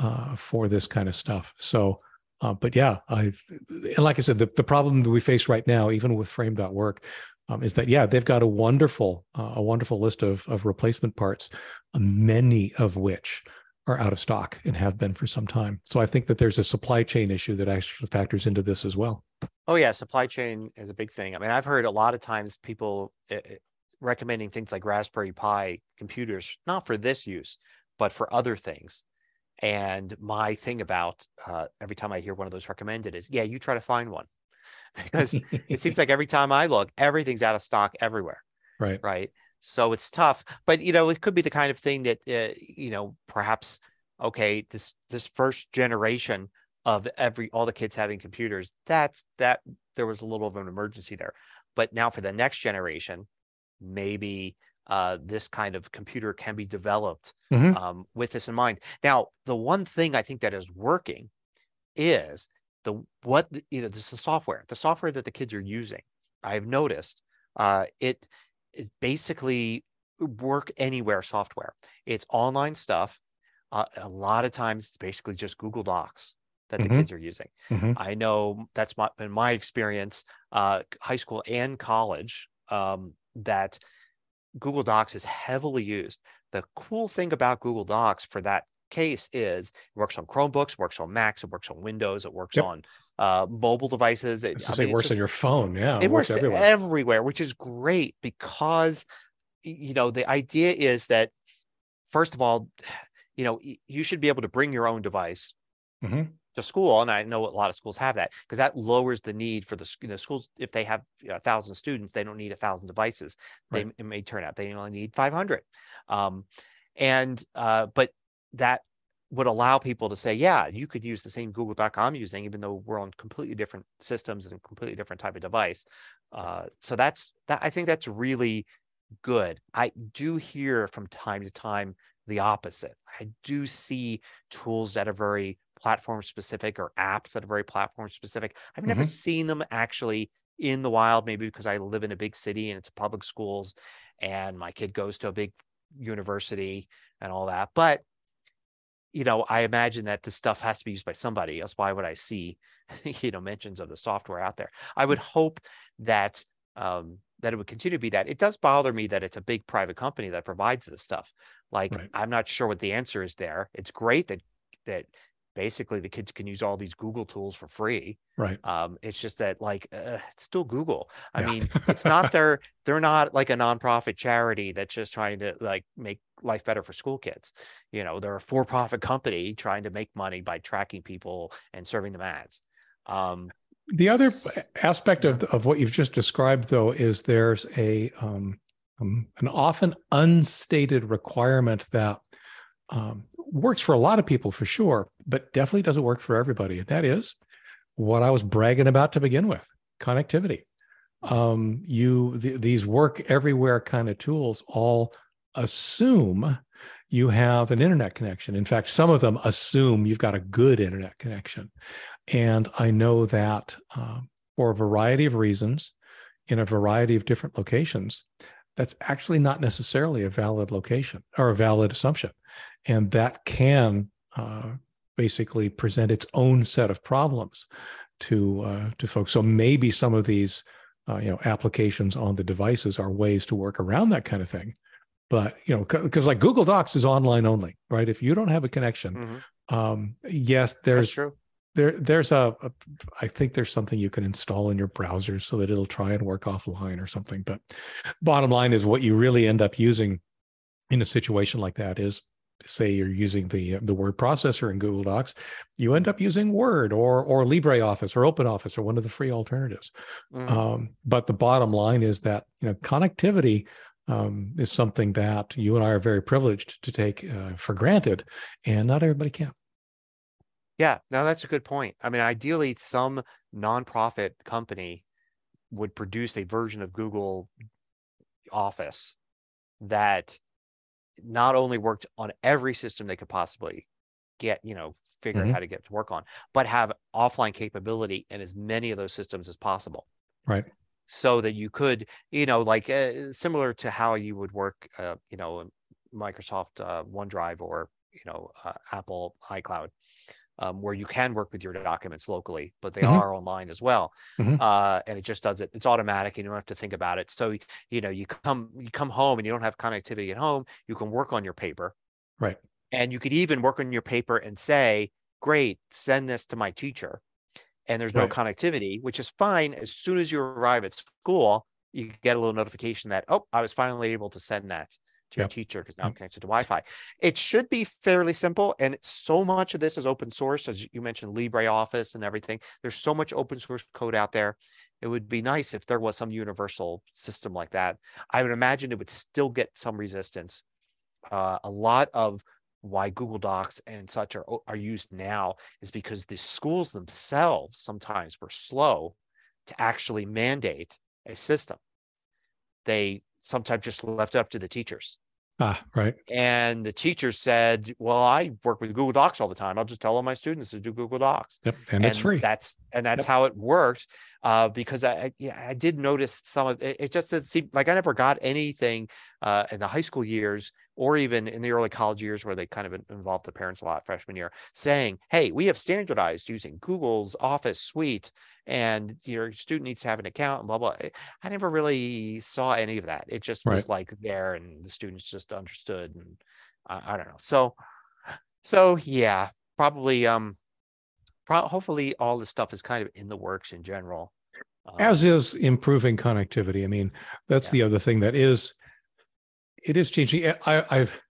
Uh, for this kind of stuff. So, uh, but yeah, I and like I said, the, the problem that we face right now, even with frame dot work, um, is that, yeah, they've got a wonderful, uh, a wonderful list of, of replacement parts, many of which are out of stock and have been for some time. So I think that there's a supply chain issue that actually factors into this as well. Oh yeah, supply chain is a big thing. I mean, I've heard a lot of times people recommending things like Raspberry Pi computers, not for this use, but for other things. And my thing about uh, every time I hear one of those recommended is, yeah, you try to find one, because it seems like every time I look, everything's out of stock everywhere. Right. Right. So it's tough, but, you know, it could be the kind of thing that, uh, you know, perhaps, okay, this, this first generation of every, all the kids having computers, that's that there was a little of an emergency there, but now for the next generation, maybe Uh, this kind of computer can be developed mm-hmm. um, with this in mind. Now, the one thing I think that is working is the what the, you know. This is the software, the software that the kids are using. I've noticed uh, it is basically work anywhere software. It's online stuff. Uh, a lot of times, it's basically just Google Docs that mm-hmm. the kids are using. Mm-hmm. I know that's my, been my experience, uh, high school and college, um, that. Google Docs is heavily used. The cool thing about Google Docs for that case is it works on Chromebooks, works on Macs, it works on Windows, it works yep. on uh, mobile devices. It, I mean, it works just, on your phone. Yeah, it, it works, works everywhere. everywhere, which is great because, you know, the idea is that, first of all, you know, you should be able to bring your own device mm-hmm. to school. And I know a lot of schools have that because that lowers the need for the you know, schools. If they have you know, a thousand students, they don't need a thousand devices. Right. They it may turn out they only need five hundred. Um, and, uh, but that would allow people to say, yeah, you could use the same Google Doc I'm using, even though we're on completely different systems and a completely different type of device. Uh, so that's, that, I think that's really good. I do hear from time to time the opposite. I do see tools that are very platform specific or apps that are very platform specific. I've never mm-hmm. seen them actually in the wild, maybe because I live in a big city and it's public schools and my kid goes to a big university and all that. But, you know, I imagine that this stuff has to be used by somebody else. Why would I see, you know, mentions of the software out there? I would hope that, um, that it would continue to be that. It does bother me that it's a big private company that provides this stuff. Like, right. I'm not sure what the answer is there. It's great that, that, basically the kids can use all these Google tools for free. Right. Um, it's just that like, uh, it's still Google. I yeah. mean, it's not their, they're not like a nonprofit charity that's just trying to like make life better for school kids. You know, they're a for-profit company trying to make money by tracking people and serving them ads. Um, the other aspect of, of what you've just described though, is there's a, um, um an often unstated requirement that, Um, works for a lot of people for sure, but definitely doesn't work for everybody. And that is what I was bragging about to begin with, connectivity. Um, you th- these work everywhere kind of tools all assume you have an internet connection. In fact, some of them assume you've got a good internet connection. And I know that um, for a variety of reasons, in a variety of different locations, that's actually not necessarily a valid location or a valid assumption. And that can uh, basically present its own set of problems to uh, to folks. So maybe some of these uh, you know, applications on the devices are ways to work around that kind of thing. But, you know, because like Google Docs is online only, right? If you don't have a connection, mm-hmm. um, yes, there's true. there there's a, a, I think there's something you can install in your browser so that it'll try and work offline or something. But bottom line is what you really end up using in a situation like that is, say you're using the the word processor in Google Docs, you end up using Word or or LibreOffice or OpenOffice or one of the free alternatives. Mm. Um, but the bottom line is that, you know, connectivity um, is something that you and I are very privileged to take uh, for granted, and not everybody can. Yeah, no, that's a good point. I mean, ideally, some nonprofit company would produce a version of Google Office that not only worked on every system they could possibly get, you know, figure mm-hmm. out how to get to work on, but have offline capability in as many of those systems as possible. Right. So that you could, you know, like uh, similar to how you would work, uh, you know, Microsoft uh, OneDrive or, you know, uh, Apple iCloud, um, where you can work with your documents locally, but they mm-hmm. are online as well. Mm-hmm. uh, and it just does it. It's automatic. And you don't have to think about it. So, you know, you come, you come home and you don't have connectivity at home. You can work on your paper. Right. And you could even work on your paper and say, great, send this to my teacher. And there's no right. connectivity, which is fine. As soon as you arrive at school, you get a little notification that, oh, I was finally able to send that to your yep. teacher because now I'm connected to Wi-Fi. It should be fairly simple. And so much of this is open source. As you mentioned, LibreOffice and everything. There's so much open source code out there. It would be nice if there was some universal system like that. I would imagine it would still get some resistance. Uh, a lot of why Google Docs and such are, are used now is because the schools themselves sometimes were slow to actually mandate a system. They sometimes just left up to the teachers. Ah, right. And the teacher said, well, I work with Google Docs all the time. I'll just tell all my students to do Google Docs. Yep. And, and it's free. That's, and that's yep. how it worked. Uh, because I, I, yeah, I did notice some of it. It just didn't seem like I never got anything uh, in the high school years or even in the early college years where they kind of involved the parents a lot freshman year saying, hey, we have standardized using Google's Office suite and your student needs to have an account and blah, blah. I never really saw any of that. It just right. was like there and the students just understood. And uh, I don't know. So, so yeah, probably, um, pro- hopefully all this stuff is kind of in the works in general. Um, As is improving connectivity. I mean, that's yeah. the other thing that is, it is changing. I, I've,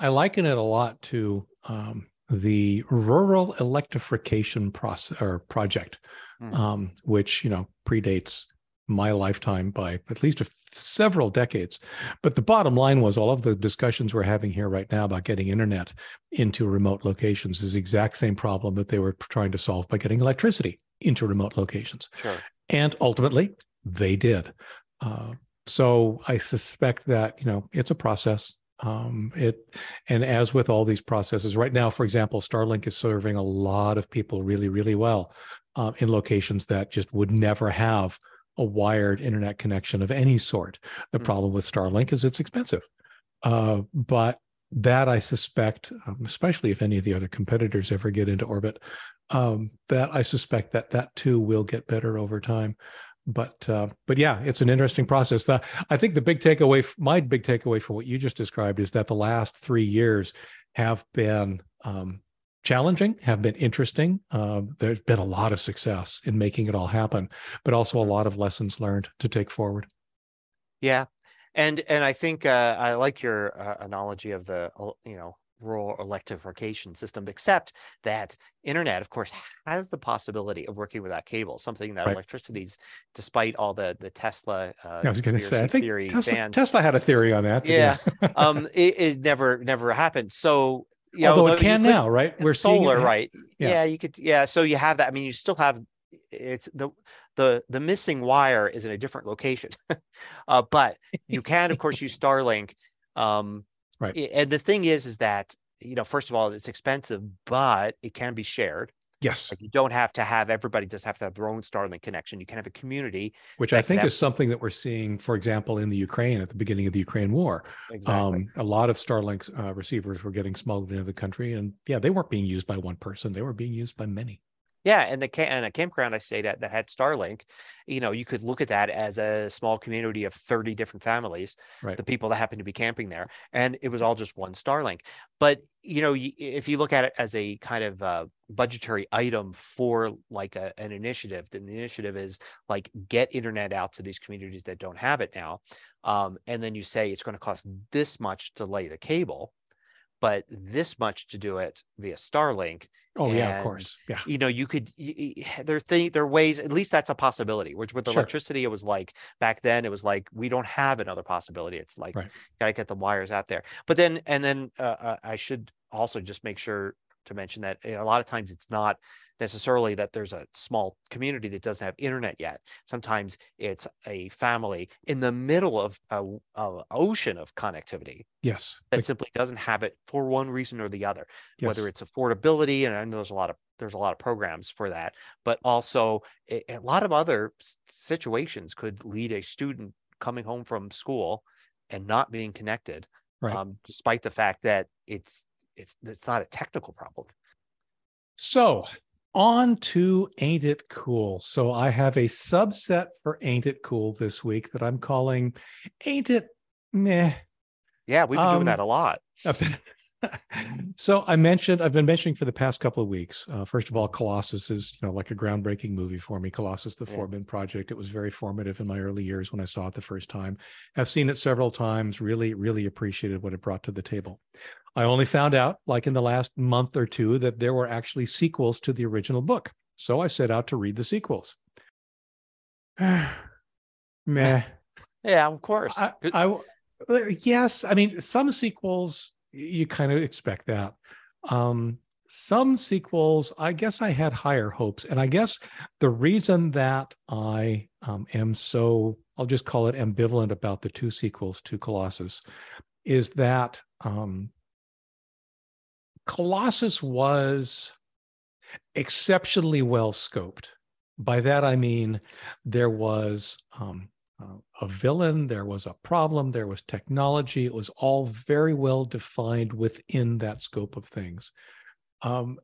I liken it a lot to um, the rural electrification process or project, mm. um, which, you know, predates my lifetime by at least a, several decades. But the bottom line was all of the discussions we're having here right now about getting internet into remote locations is the exact same problem that they were trying to solve by getting electricity into remote locations. Sure. And ultimately, they did. Uh, So I suspect that, you know, it's a process. Um, it, and as with all these processes right now, for example, Starlink is serving a lot of people really, really well uh, in locations that just would never have a wired internet connection of any sort. The mm-hmm. problem with Starlink is it's expensive. Uh, but that I suspect, um, especially if any of the other competitors ever get into orbit, um, that I suspect that that too will get better over time. But uh, but yeah, it's an interesting process. The, I think the big takeaway, my big takeaway from what you just described is that the last three years have been um, challenging, have been interesting. Uh, there's been a lot of success in making it all happen, but also a lot of lessons learned to take forward. Yeah, and and I think uh, I like your uh, analogy of the you know rural electrification system, except that internet, of course, has the possibility of working without cable, something that right. electricity's, despite all the the Tesla uh, I was going to say, I think theory Tesla, fans, Tesla had a theory on that. Yeah, um, it, it never never happened. So, you although know, it can now, right? We're solar, seeing right? Yeah. yeah, you could. Yeah, so you have that. I mean, you still have it's the the the missing wire is in a different location, uh, but you can, of course, use Starlink. Um, Right. And the thing is, is that, you know, first of all, it's expensive, but it can be shared. Yes. Like, you don't have to have everybody just have to have their own Starlink connection. You can have a community. Which I think is something that we're seeing, for example, in the Ukraine at the beginning of the Ukraine war. Exactly. Um, a lot of Starlink's uh, receivers were getting smuggled into the country. And yeah, they weren't being used by one person. They were being used by many. Yeah. And the and a campground I stayed at that had Starlink, you know, you could look at that as a small community of thirty different families, right. The people that happened to be camping there. And it was all just one Starlink. But, you know, if you look at it as a kind of uh, budgetary item for like a, an initiative, then the initiative is like, get internet out to these communities that don't have it now. Um, and then you say it's going to cost this much to lay the cable, but this much to do it via Starlink. Oh, and, yeah, of course. Yeah. You know, you could, you, there, are th- there are ways, at least that's a possibility, which with sure. electricity, it was like, back then it was like, we don't have another possibility. It's like, right. Got to get the wires out there. But then, and then uh, I should also just make sure to mention that, you know, a lot of times it's not necessarily that there's a small community that doesn't have internet yet. Sometimes it's a family in the middle of an ocean of connectivity. Yes. That like, simply doesn't have it for one reason or the other, yes. Whether it's affordability. And I know there's a lot of, there's a lot of programs for that, but also a, a lot of other situations could lead a student coming home from school and not being connected. Right. Um, despite the fact that it's, it's, it's not a technical problem. So, on to Ain't It Cool. So I have a subset for Ain't It Cool this week that I'm calling Ain't It Meh. Yeah, we've been um, doing that a lot. So I mentioned, I've been mentioning for the past couple of weeks, uh, first of all, Colossus is, you know, like a groundbreaking movie for me. Colossus, the yeah. Forbin Project. It was very formative in my early years when I saw it the first time. I've seen it several times, really, really appreciated what it brought to the table. I only found out, like in the last month or two, that there were actually sequels to the original book. So I set out to read the sequels. Meh. Yeah, of course. I, I, yes, I mean, some sequels, you kind of expect that. Um, some sequels, I guess I had higher hopes. And I guess the reason that I um, am so, I'll just call it ambivalent about the two sequels to Colossus, is that... Um, Colossus was exceptionally well scoped. By that, I mean, there was um, a villain, there was a problem, there was technology. It was all very well defined within that scope of things. Um,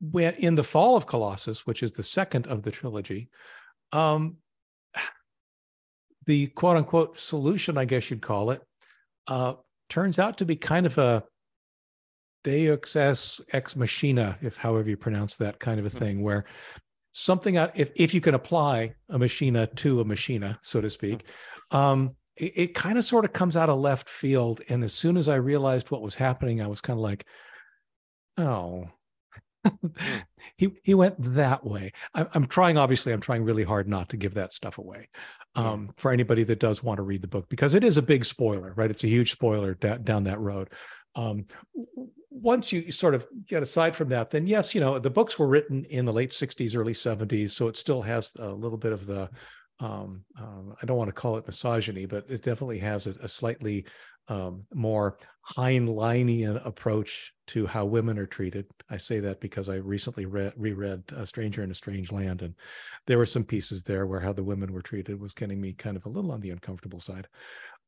when, in The Fall of Colossus, which is the second of the trilogy, um, the quote-unquote solution, I guess you'd call it, uh, turns out to be kind of a Deus ex machina, if however you pronounce that, kind of a thing, where something, if if you can apply a machina to a machina, so to speak, um, it, it kind of sort of comes out of left field. And as soon as I realized what was happening, I was kind of like, oh, he he went that way. I, I'm trying, obviously, I'm trying really hard not to give that stuff away um, yeah. for anybody that does want to read the book, because it is a big spoiler, right? It's a huge spoiler da- down that road. Um, once you sort of get aside from that, then yes, you know, the books were written in the late sixties, early seventies. So it still has a little bit of the, um, um, I don't want to call it misogyny, but it definitely has a, a slightly um, more Heinleinian approach to how women are treated. I say that because I recently re- reread A Stranger in a Strange Land, and there were some pieces there where how the women were treated was getting me kind of a little on the uncomfortable side.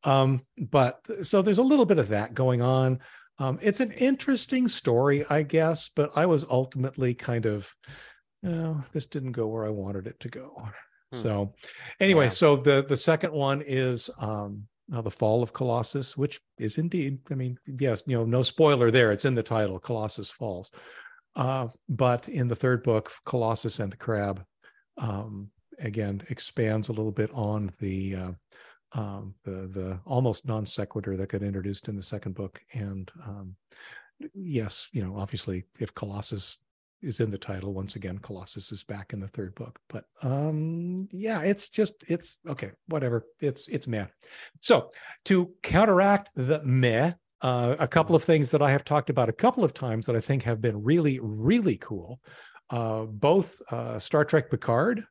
Um, but so there's a little bit of that going on. Um, it's an interesting story, I guess, but I was ultimately kind of, you know, this didn't go where I wanted it to go. Hmm. So anyway, yeah. so the, the second one is, um, Uh, the Fall of Colossus, which is indeed, I mean, yes, you know, no spoiler there. It's in the title, Colossus Falls. Uh, but in the third book, Colossus and the Crab, um, again, expands a little bit on the, uh, um, the the almost non sequitur that got introduced in the second book. And um, yes, you know, obviously, if Colossus is in the title, once again, Colossus is back in the third book. But um, yeah, it's just, it's okay, whatever. It's it's meh. So to counteract the meh, uh, a couple of things that I have talked about a couple of times that I think have been really, really cool. Uh, both uh, Star Trek Picard,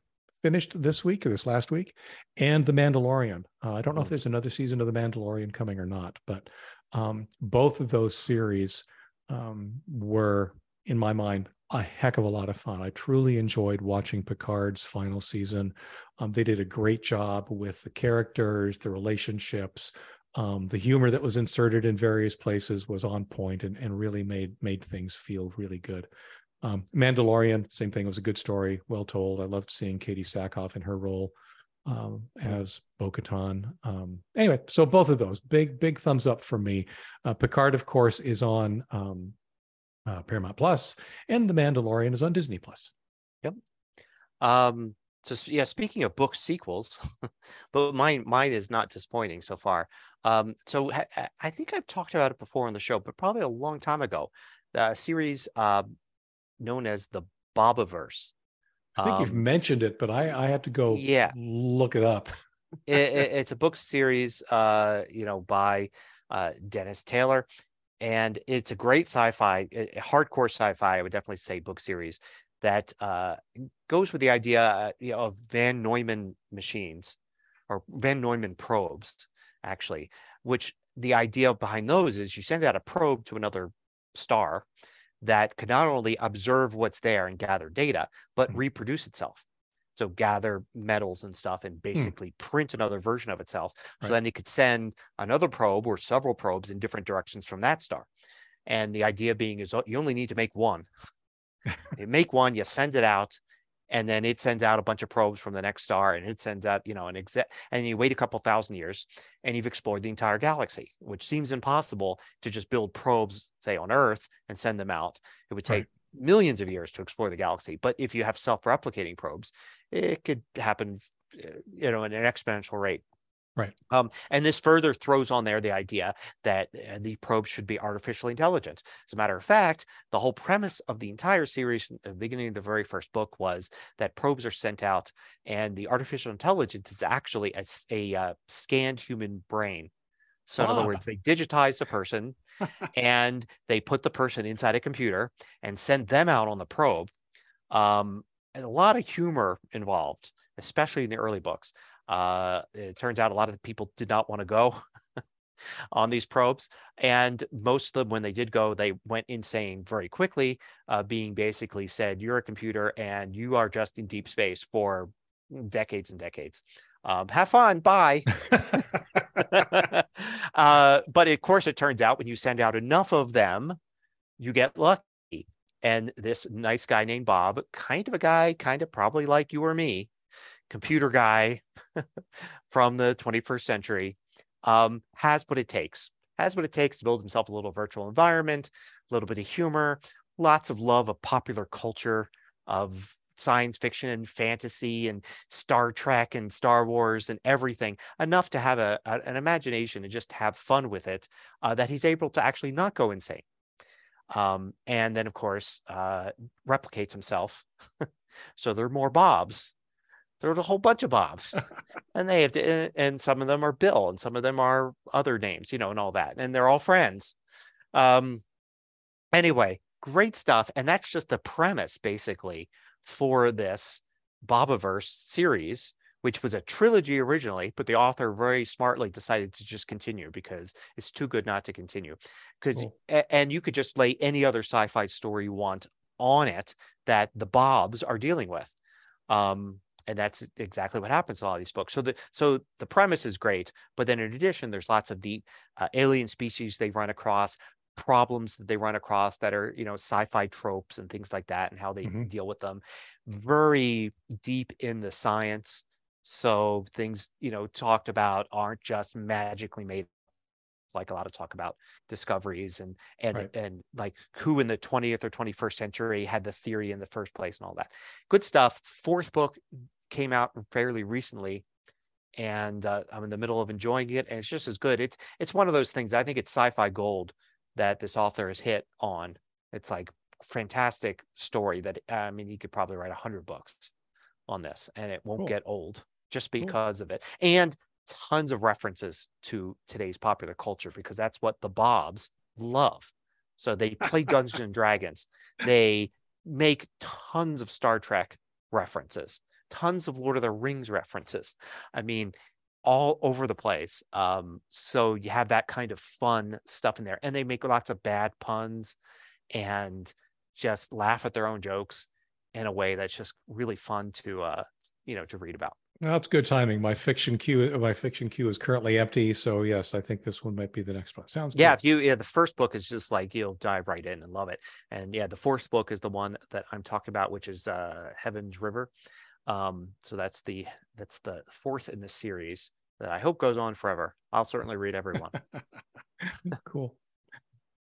finished this week or this last week, and The Mandalorian. Uh, I don't know if there's another season of The Mandalorian coming or not, but um, both of those series um, were, in my mind, a heck of a lot of fun. I truly enjoyed watching Picard's final season. Um, they did a great job with the characters, the relationships. Um, the humor that was inserted in various places was on point and, and really made made things feel really good. Um, Mandalorian, same thing. It was a good story, well told. I loved seeing Katie Sackhoff in her role um, as Bo-Katan. Um, anyway, so both of those, big, big thumbs up for me. Uh, Picard, of course, is on um, uh, Paramount Plus, and The Mandalorian is on Disney Plus. Yep. Um, so, yeah, speaking of book sequels, but mine, mine is not disappointing so far. Um, so ha- I think I've talked about it before on the show, but probably a long time ago, the series uh, known as the Bobiverse. I think um, you've mentioned it, but I, I had to go yeah. look it up. it, it, it's a book series, uh, you know, by uh, Dennis Taylor, and it's a great sci-fi, a hardcore sci-fi, I would definitely say, book series that uh, goes with the idea you know, of Van Neumann machines or Van Neumann probes. Actually, which the idea behind those is you send out a probe to another star that could not only observe what's there and gather data, but mm. reproduce itself. So gather metals and stuff and basically mm. print another version of itself. So right. then it could send another probe or several probes in different directions from that star. And the idea being is you only need to make one. You make one, you send it out, and then it sends out a bunch of probes from the next star, and it sends out, you know, an exact, and you wait a couple thousand years and you've explored the entire galaxy, which seems impossible to just build probes, say, on Earth and send them out. It would take right. millions of years to explore the galaxy. But if you have self-replicating probes, it could happen, you know, at an exponential rate. Right. Um, and this further throws on there the idea that uh, the probes should be artificially intelligent. As a matter of fact, the whole premise of the entire series, at the beginning of the very first book, was that probes are sent out and the artificial intelligence is actually a, a uh, scanned human brain. So oh. in other words, they digitize the person and they put the person inside a computer and send them out on the probe. Um, and a lot of humor involved, especially in the early books. Uh, it turns out a lot of the people did not want to go on these probes. And most of them, when they did go, they went insane very quickly, uh, being basically said, you're a computer and you are just in deep space for decades and decades. Um, have fun. Bye. uh, but of course, it turns out when you send out enough of them, you get lucky. And this nice guy named Bob, kind of a guy, kind of probably like you or me, computer guy from the twenty-first century, um, has what it takes, has what it takes to build himself a little virtual environment, a little bit of humor, lots of love of popular culture, of science fiction and fantasy and Star Trek and Star Wars and everything, enough to have a, a, an imagination and just have fun with it, uh, that he's able to actually not go insane. Um, and then, of course, uh, replicates himself. So there are more Bobs. There's a whole bunch of Bobs, and they have to, and some of them are Bill and some of them are other names, you know, and all that. And they're all friends. Um, anyway, great stuff. And that's just the premise basically for this Bobiverse series, which was a trilogy originally, but the author very smartly decided to just continue because it's too good not to continue. Because, cool. and you could just lay any other sci-fi story you want on it that the Bobs are dealing with. Um, And that's exactly what happens in a lot of these books. So the so the premise is great, but then in addition, there's lots of deep uh, alien species they run across, problems that they run across that are, you know, sci-fi tropes and things like that, and how they mm-hmm. deal with them. Very deep in the science, so things, you know, talked about aren't just magically made. Like a lot of talk about discoveries and and right. and like who in the twentieth or twenty-first century had the theory in the first place and all that good stuff. Fourth book came out fairly recently, and uh, I'm in the middle of enjoying it, and it's just as good. It's it's one of those things. I think it's sci-fi gold that this author has hit on. It's like fantastic story that I mean he could probably write a hundred books on this, and it won't cool. get old just because cool. of it. And tons of references to today's popular culture, because that's what the Bobs love. So they play Dungeons and Dragons. They make tons of Star Trek references tons of Lord of the Rings references. I mean, all over the place. Um, so you have that kind of fun stuff in there, and they make lots of bad puns and just laugh at their own jokes in a way that's just really fun to, uh, you know, to read about. That's good timing. My fiction queue, my fiction queue is currently empty. So yes, I think this one might be the next one. Sounds good. Yeah, if you, yeah, the first book is just like, you'll dive right in and love it. And yeah, the fourth book is the one that I'm talking about, which is uh, Heaven's River. Um, so that's the, that's the fourth in the series that I hope goes on forever. I'll certainly read every one. Cool.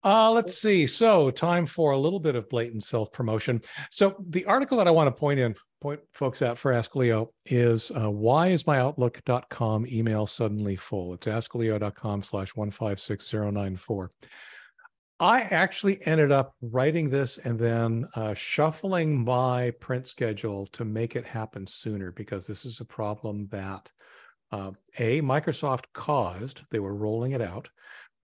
Uh, let's see. So time for a little bit of blatant self-promotion. So the article that I want to point in, point folks out for Ask Leo is, uh, why is my Outlook dot com email suddenly full? It's ask leo dot com slash one five six zero nine four. I actually ended up writing this and then uh, shuffling my print schedule to make it happen sooner, because this is a problem that, uh, A, Microsoft caused. They were rolling it out.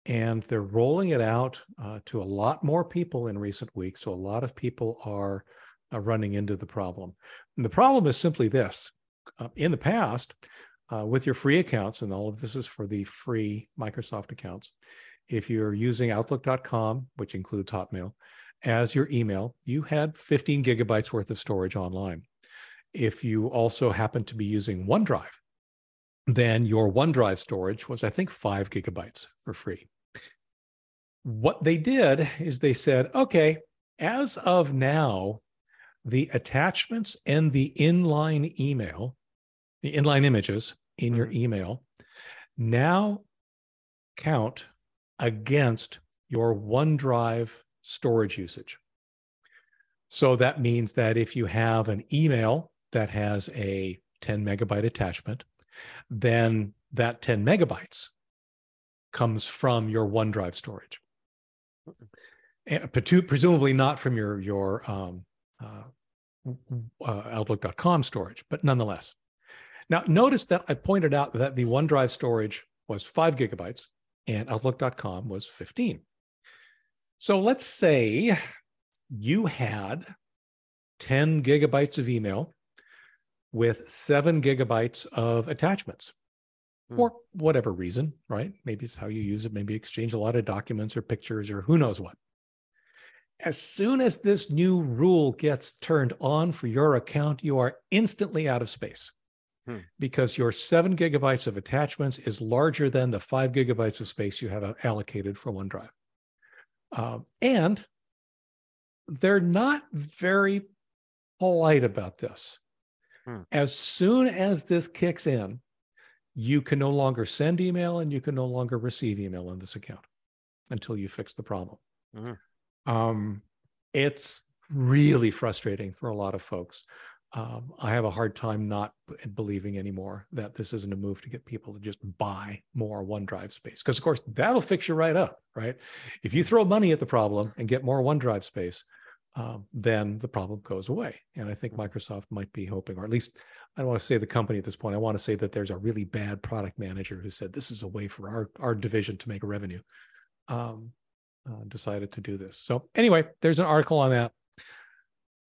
And they're rolling it out uh, to a lot more people in recent weeks. So a lot of people are uh, running into the problem. And the problem is simply this. Uh, in the past, uh, with your free accounts, and all of this is for the free Microsoft accounts, if you're using Outlook dot com, which includes Hotmail, as your email, you had fifteen gigabytes worth of storage online. If you also happen to be using OneDrive, then your OneDrive storage was, I think, five gigabytes for free. What they did is they said, okay, as of now, the attachments and the inline email, the inline images in your email now count against your OneDrive storage usage. So that means that if you have an email that has a ten megabyte attachment, then that ten megabytes comes from your OneDrive storage. And presumably not from your, your um, uh, uh, Outlook dot com storage, but nonetheless. Now, notice that I pointed out that the OneDrive storage was five gigabytes and Outlook dot com was fifteen. So let's say you had ten gigabytes of email with seven gigabytes of attachments for whatever reason, right? Maybe it's how you use it. Maybe exchange a lot of documents or pictures or who knows what. As soon as this new rule gets turned on for your account, you are instantly out of space. Hmm. Because your seven gigabytes of attachments is larger than the five gigabytes of space you have allocated for OneDrive. Um, and they're not very polite about this. As soon as this kicks in, you can no longer send email and you can no longer receive email on this account until you fix the problem. Mm-hmm. Um, it's really frustrating for a lot of folks. Um, I have a hard time not believing anymore that this isn't a move to get people to just buy more OneDrive space. Because, of course, that'll fix you right up, right? If you throw money at the problem and get more OneDrive space, Um, then the problem goes away. And I think Microsoft might be hoping, or at least I don't want to say the company at this point. I want to say that there's a really bad product manager who said, this is a way for our, our division to make revenue, um, uh, decided to do this. So anyway, there's an article on that.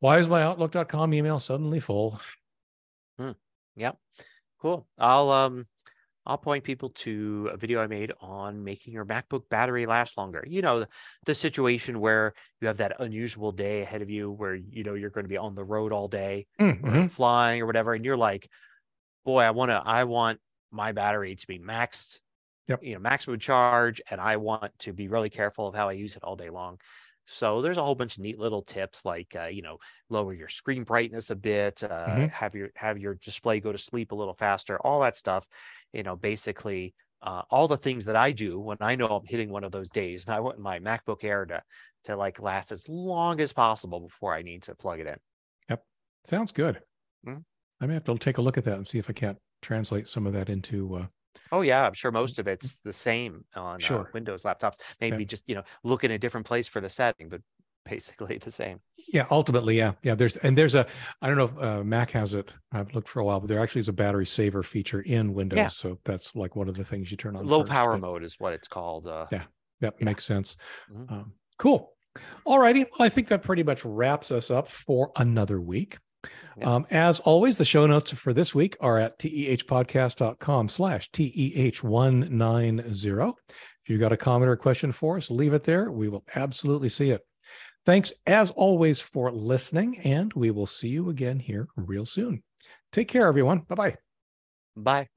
Why is my Outlook dot com email suddenly full? Hmm. Yep. Cool. I'll, um, I'll point people to a video I made on making your MacBook battery last longer. You know, the situation where you have that unusual day ahead of you where, you know, you're going to be on the road all day, mm-hmm. or flying or whatever. And you're like, boy, I want to, I want my battery to be maxed, yep. you know, maximum charge. And I want to be really careful of how I use it all day long. So there's a whole bunch of neat little tips like, uh, you know, lower your screen brightness a bit, uh, mm-hmm. have your, have your display go to sleep a little faster, all that stuff. You know, basically uh, all the things that I do when I know I'm hitting one of those days, and I want my MacBook Air to, to like last as long as possible before I need to plug it in. Yep. Sounds good. Mm-hmm. I may have to take a look at that and see if I can't translate some of that into. Uh... Oh, yeah. I'm sure most of it's the same on sure. uh, Windows laptops. Maybe yeah. just, you know, look in a different place for the setting, but basically the same. Yeah, ultimately, yeah, yeah. There's and there's a I don't know if uh, Mac has it. I've looked for a while, but there actually is a battery saver feature in Windows, yeah. so that's like one of the things you turn on. Low first, power but, mode is what it's called. Uh, yeah, that yeah. makes sense. Mm-hmm. um, cool. All righty, well, I think that pretty much wraps us up for another week. Yeah. Um, as always, the show notes for this week are at T E H podcast dot com slash T E H one ninety. If you've got a comment or question for us, leave it there. We will absolutely see it. Thanks, as always, for listening, and we will see you again here real soon. Take care, everyone. Bye-bye. Bye.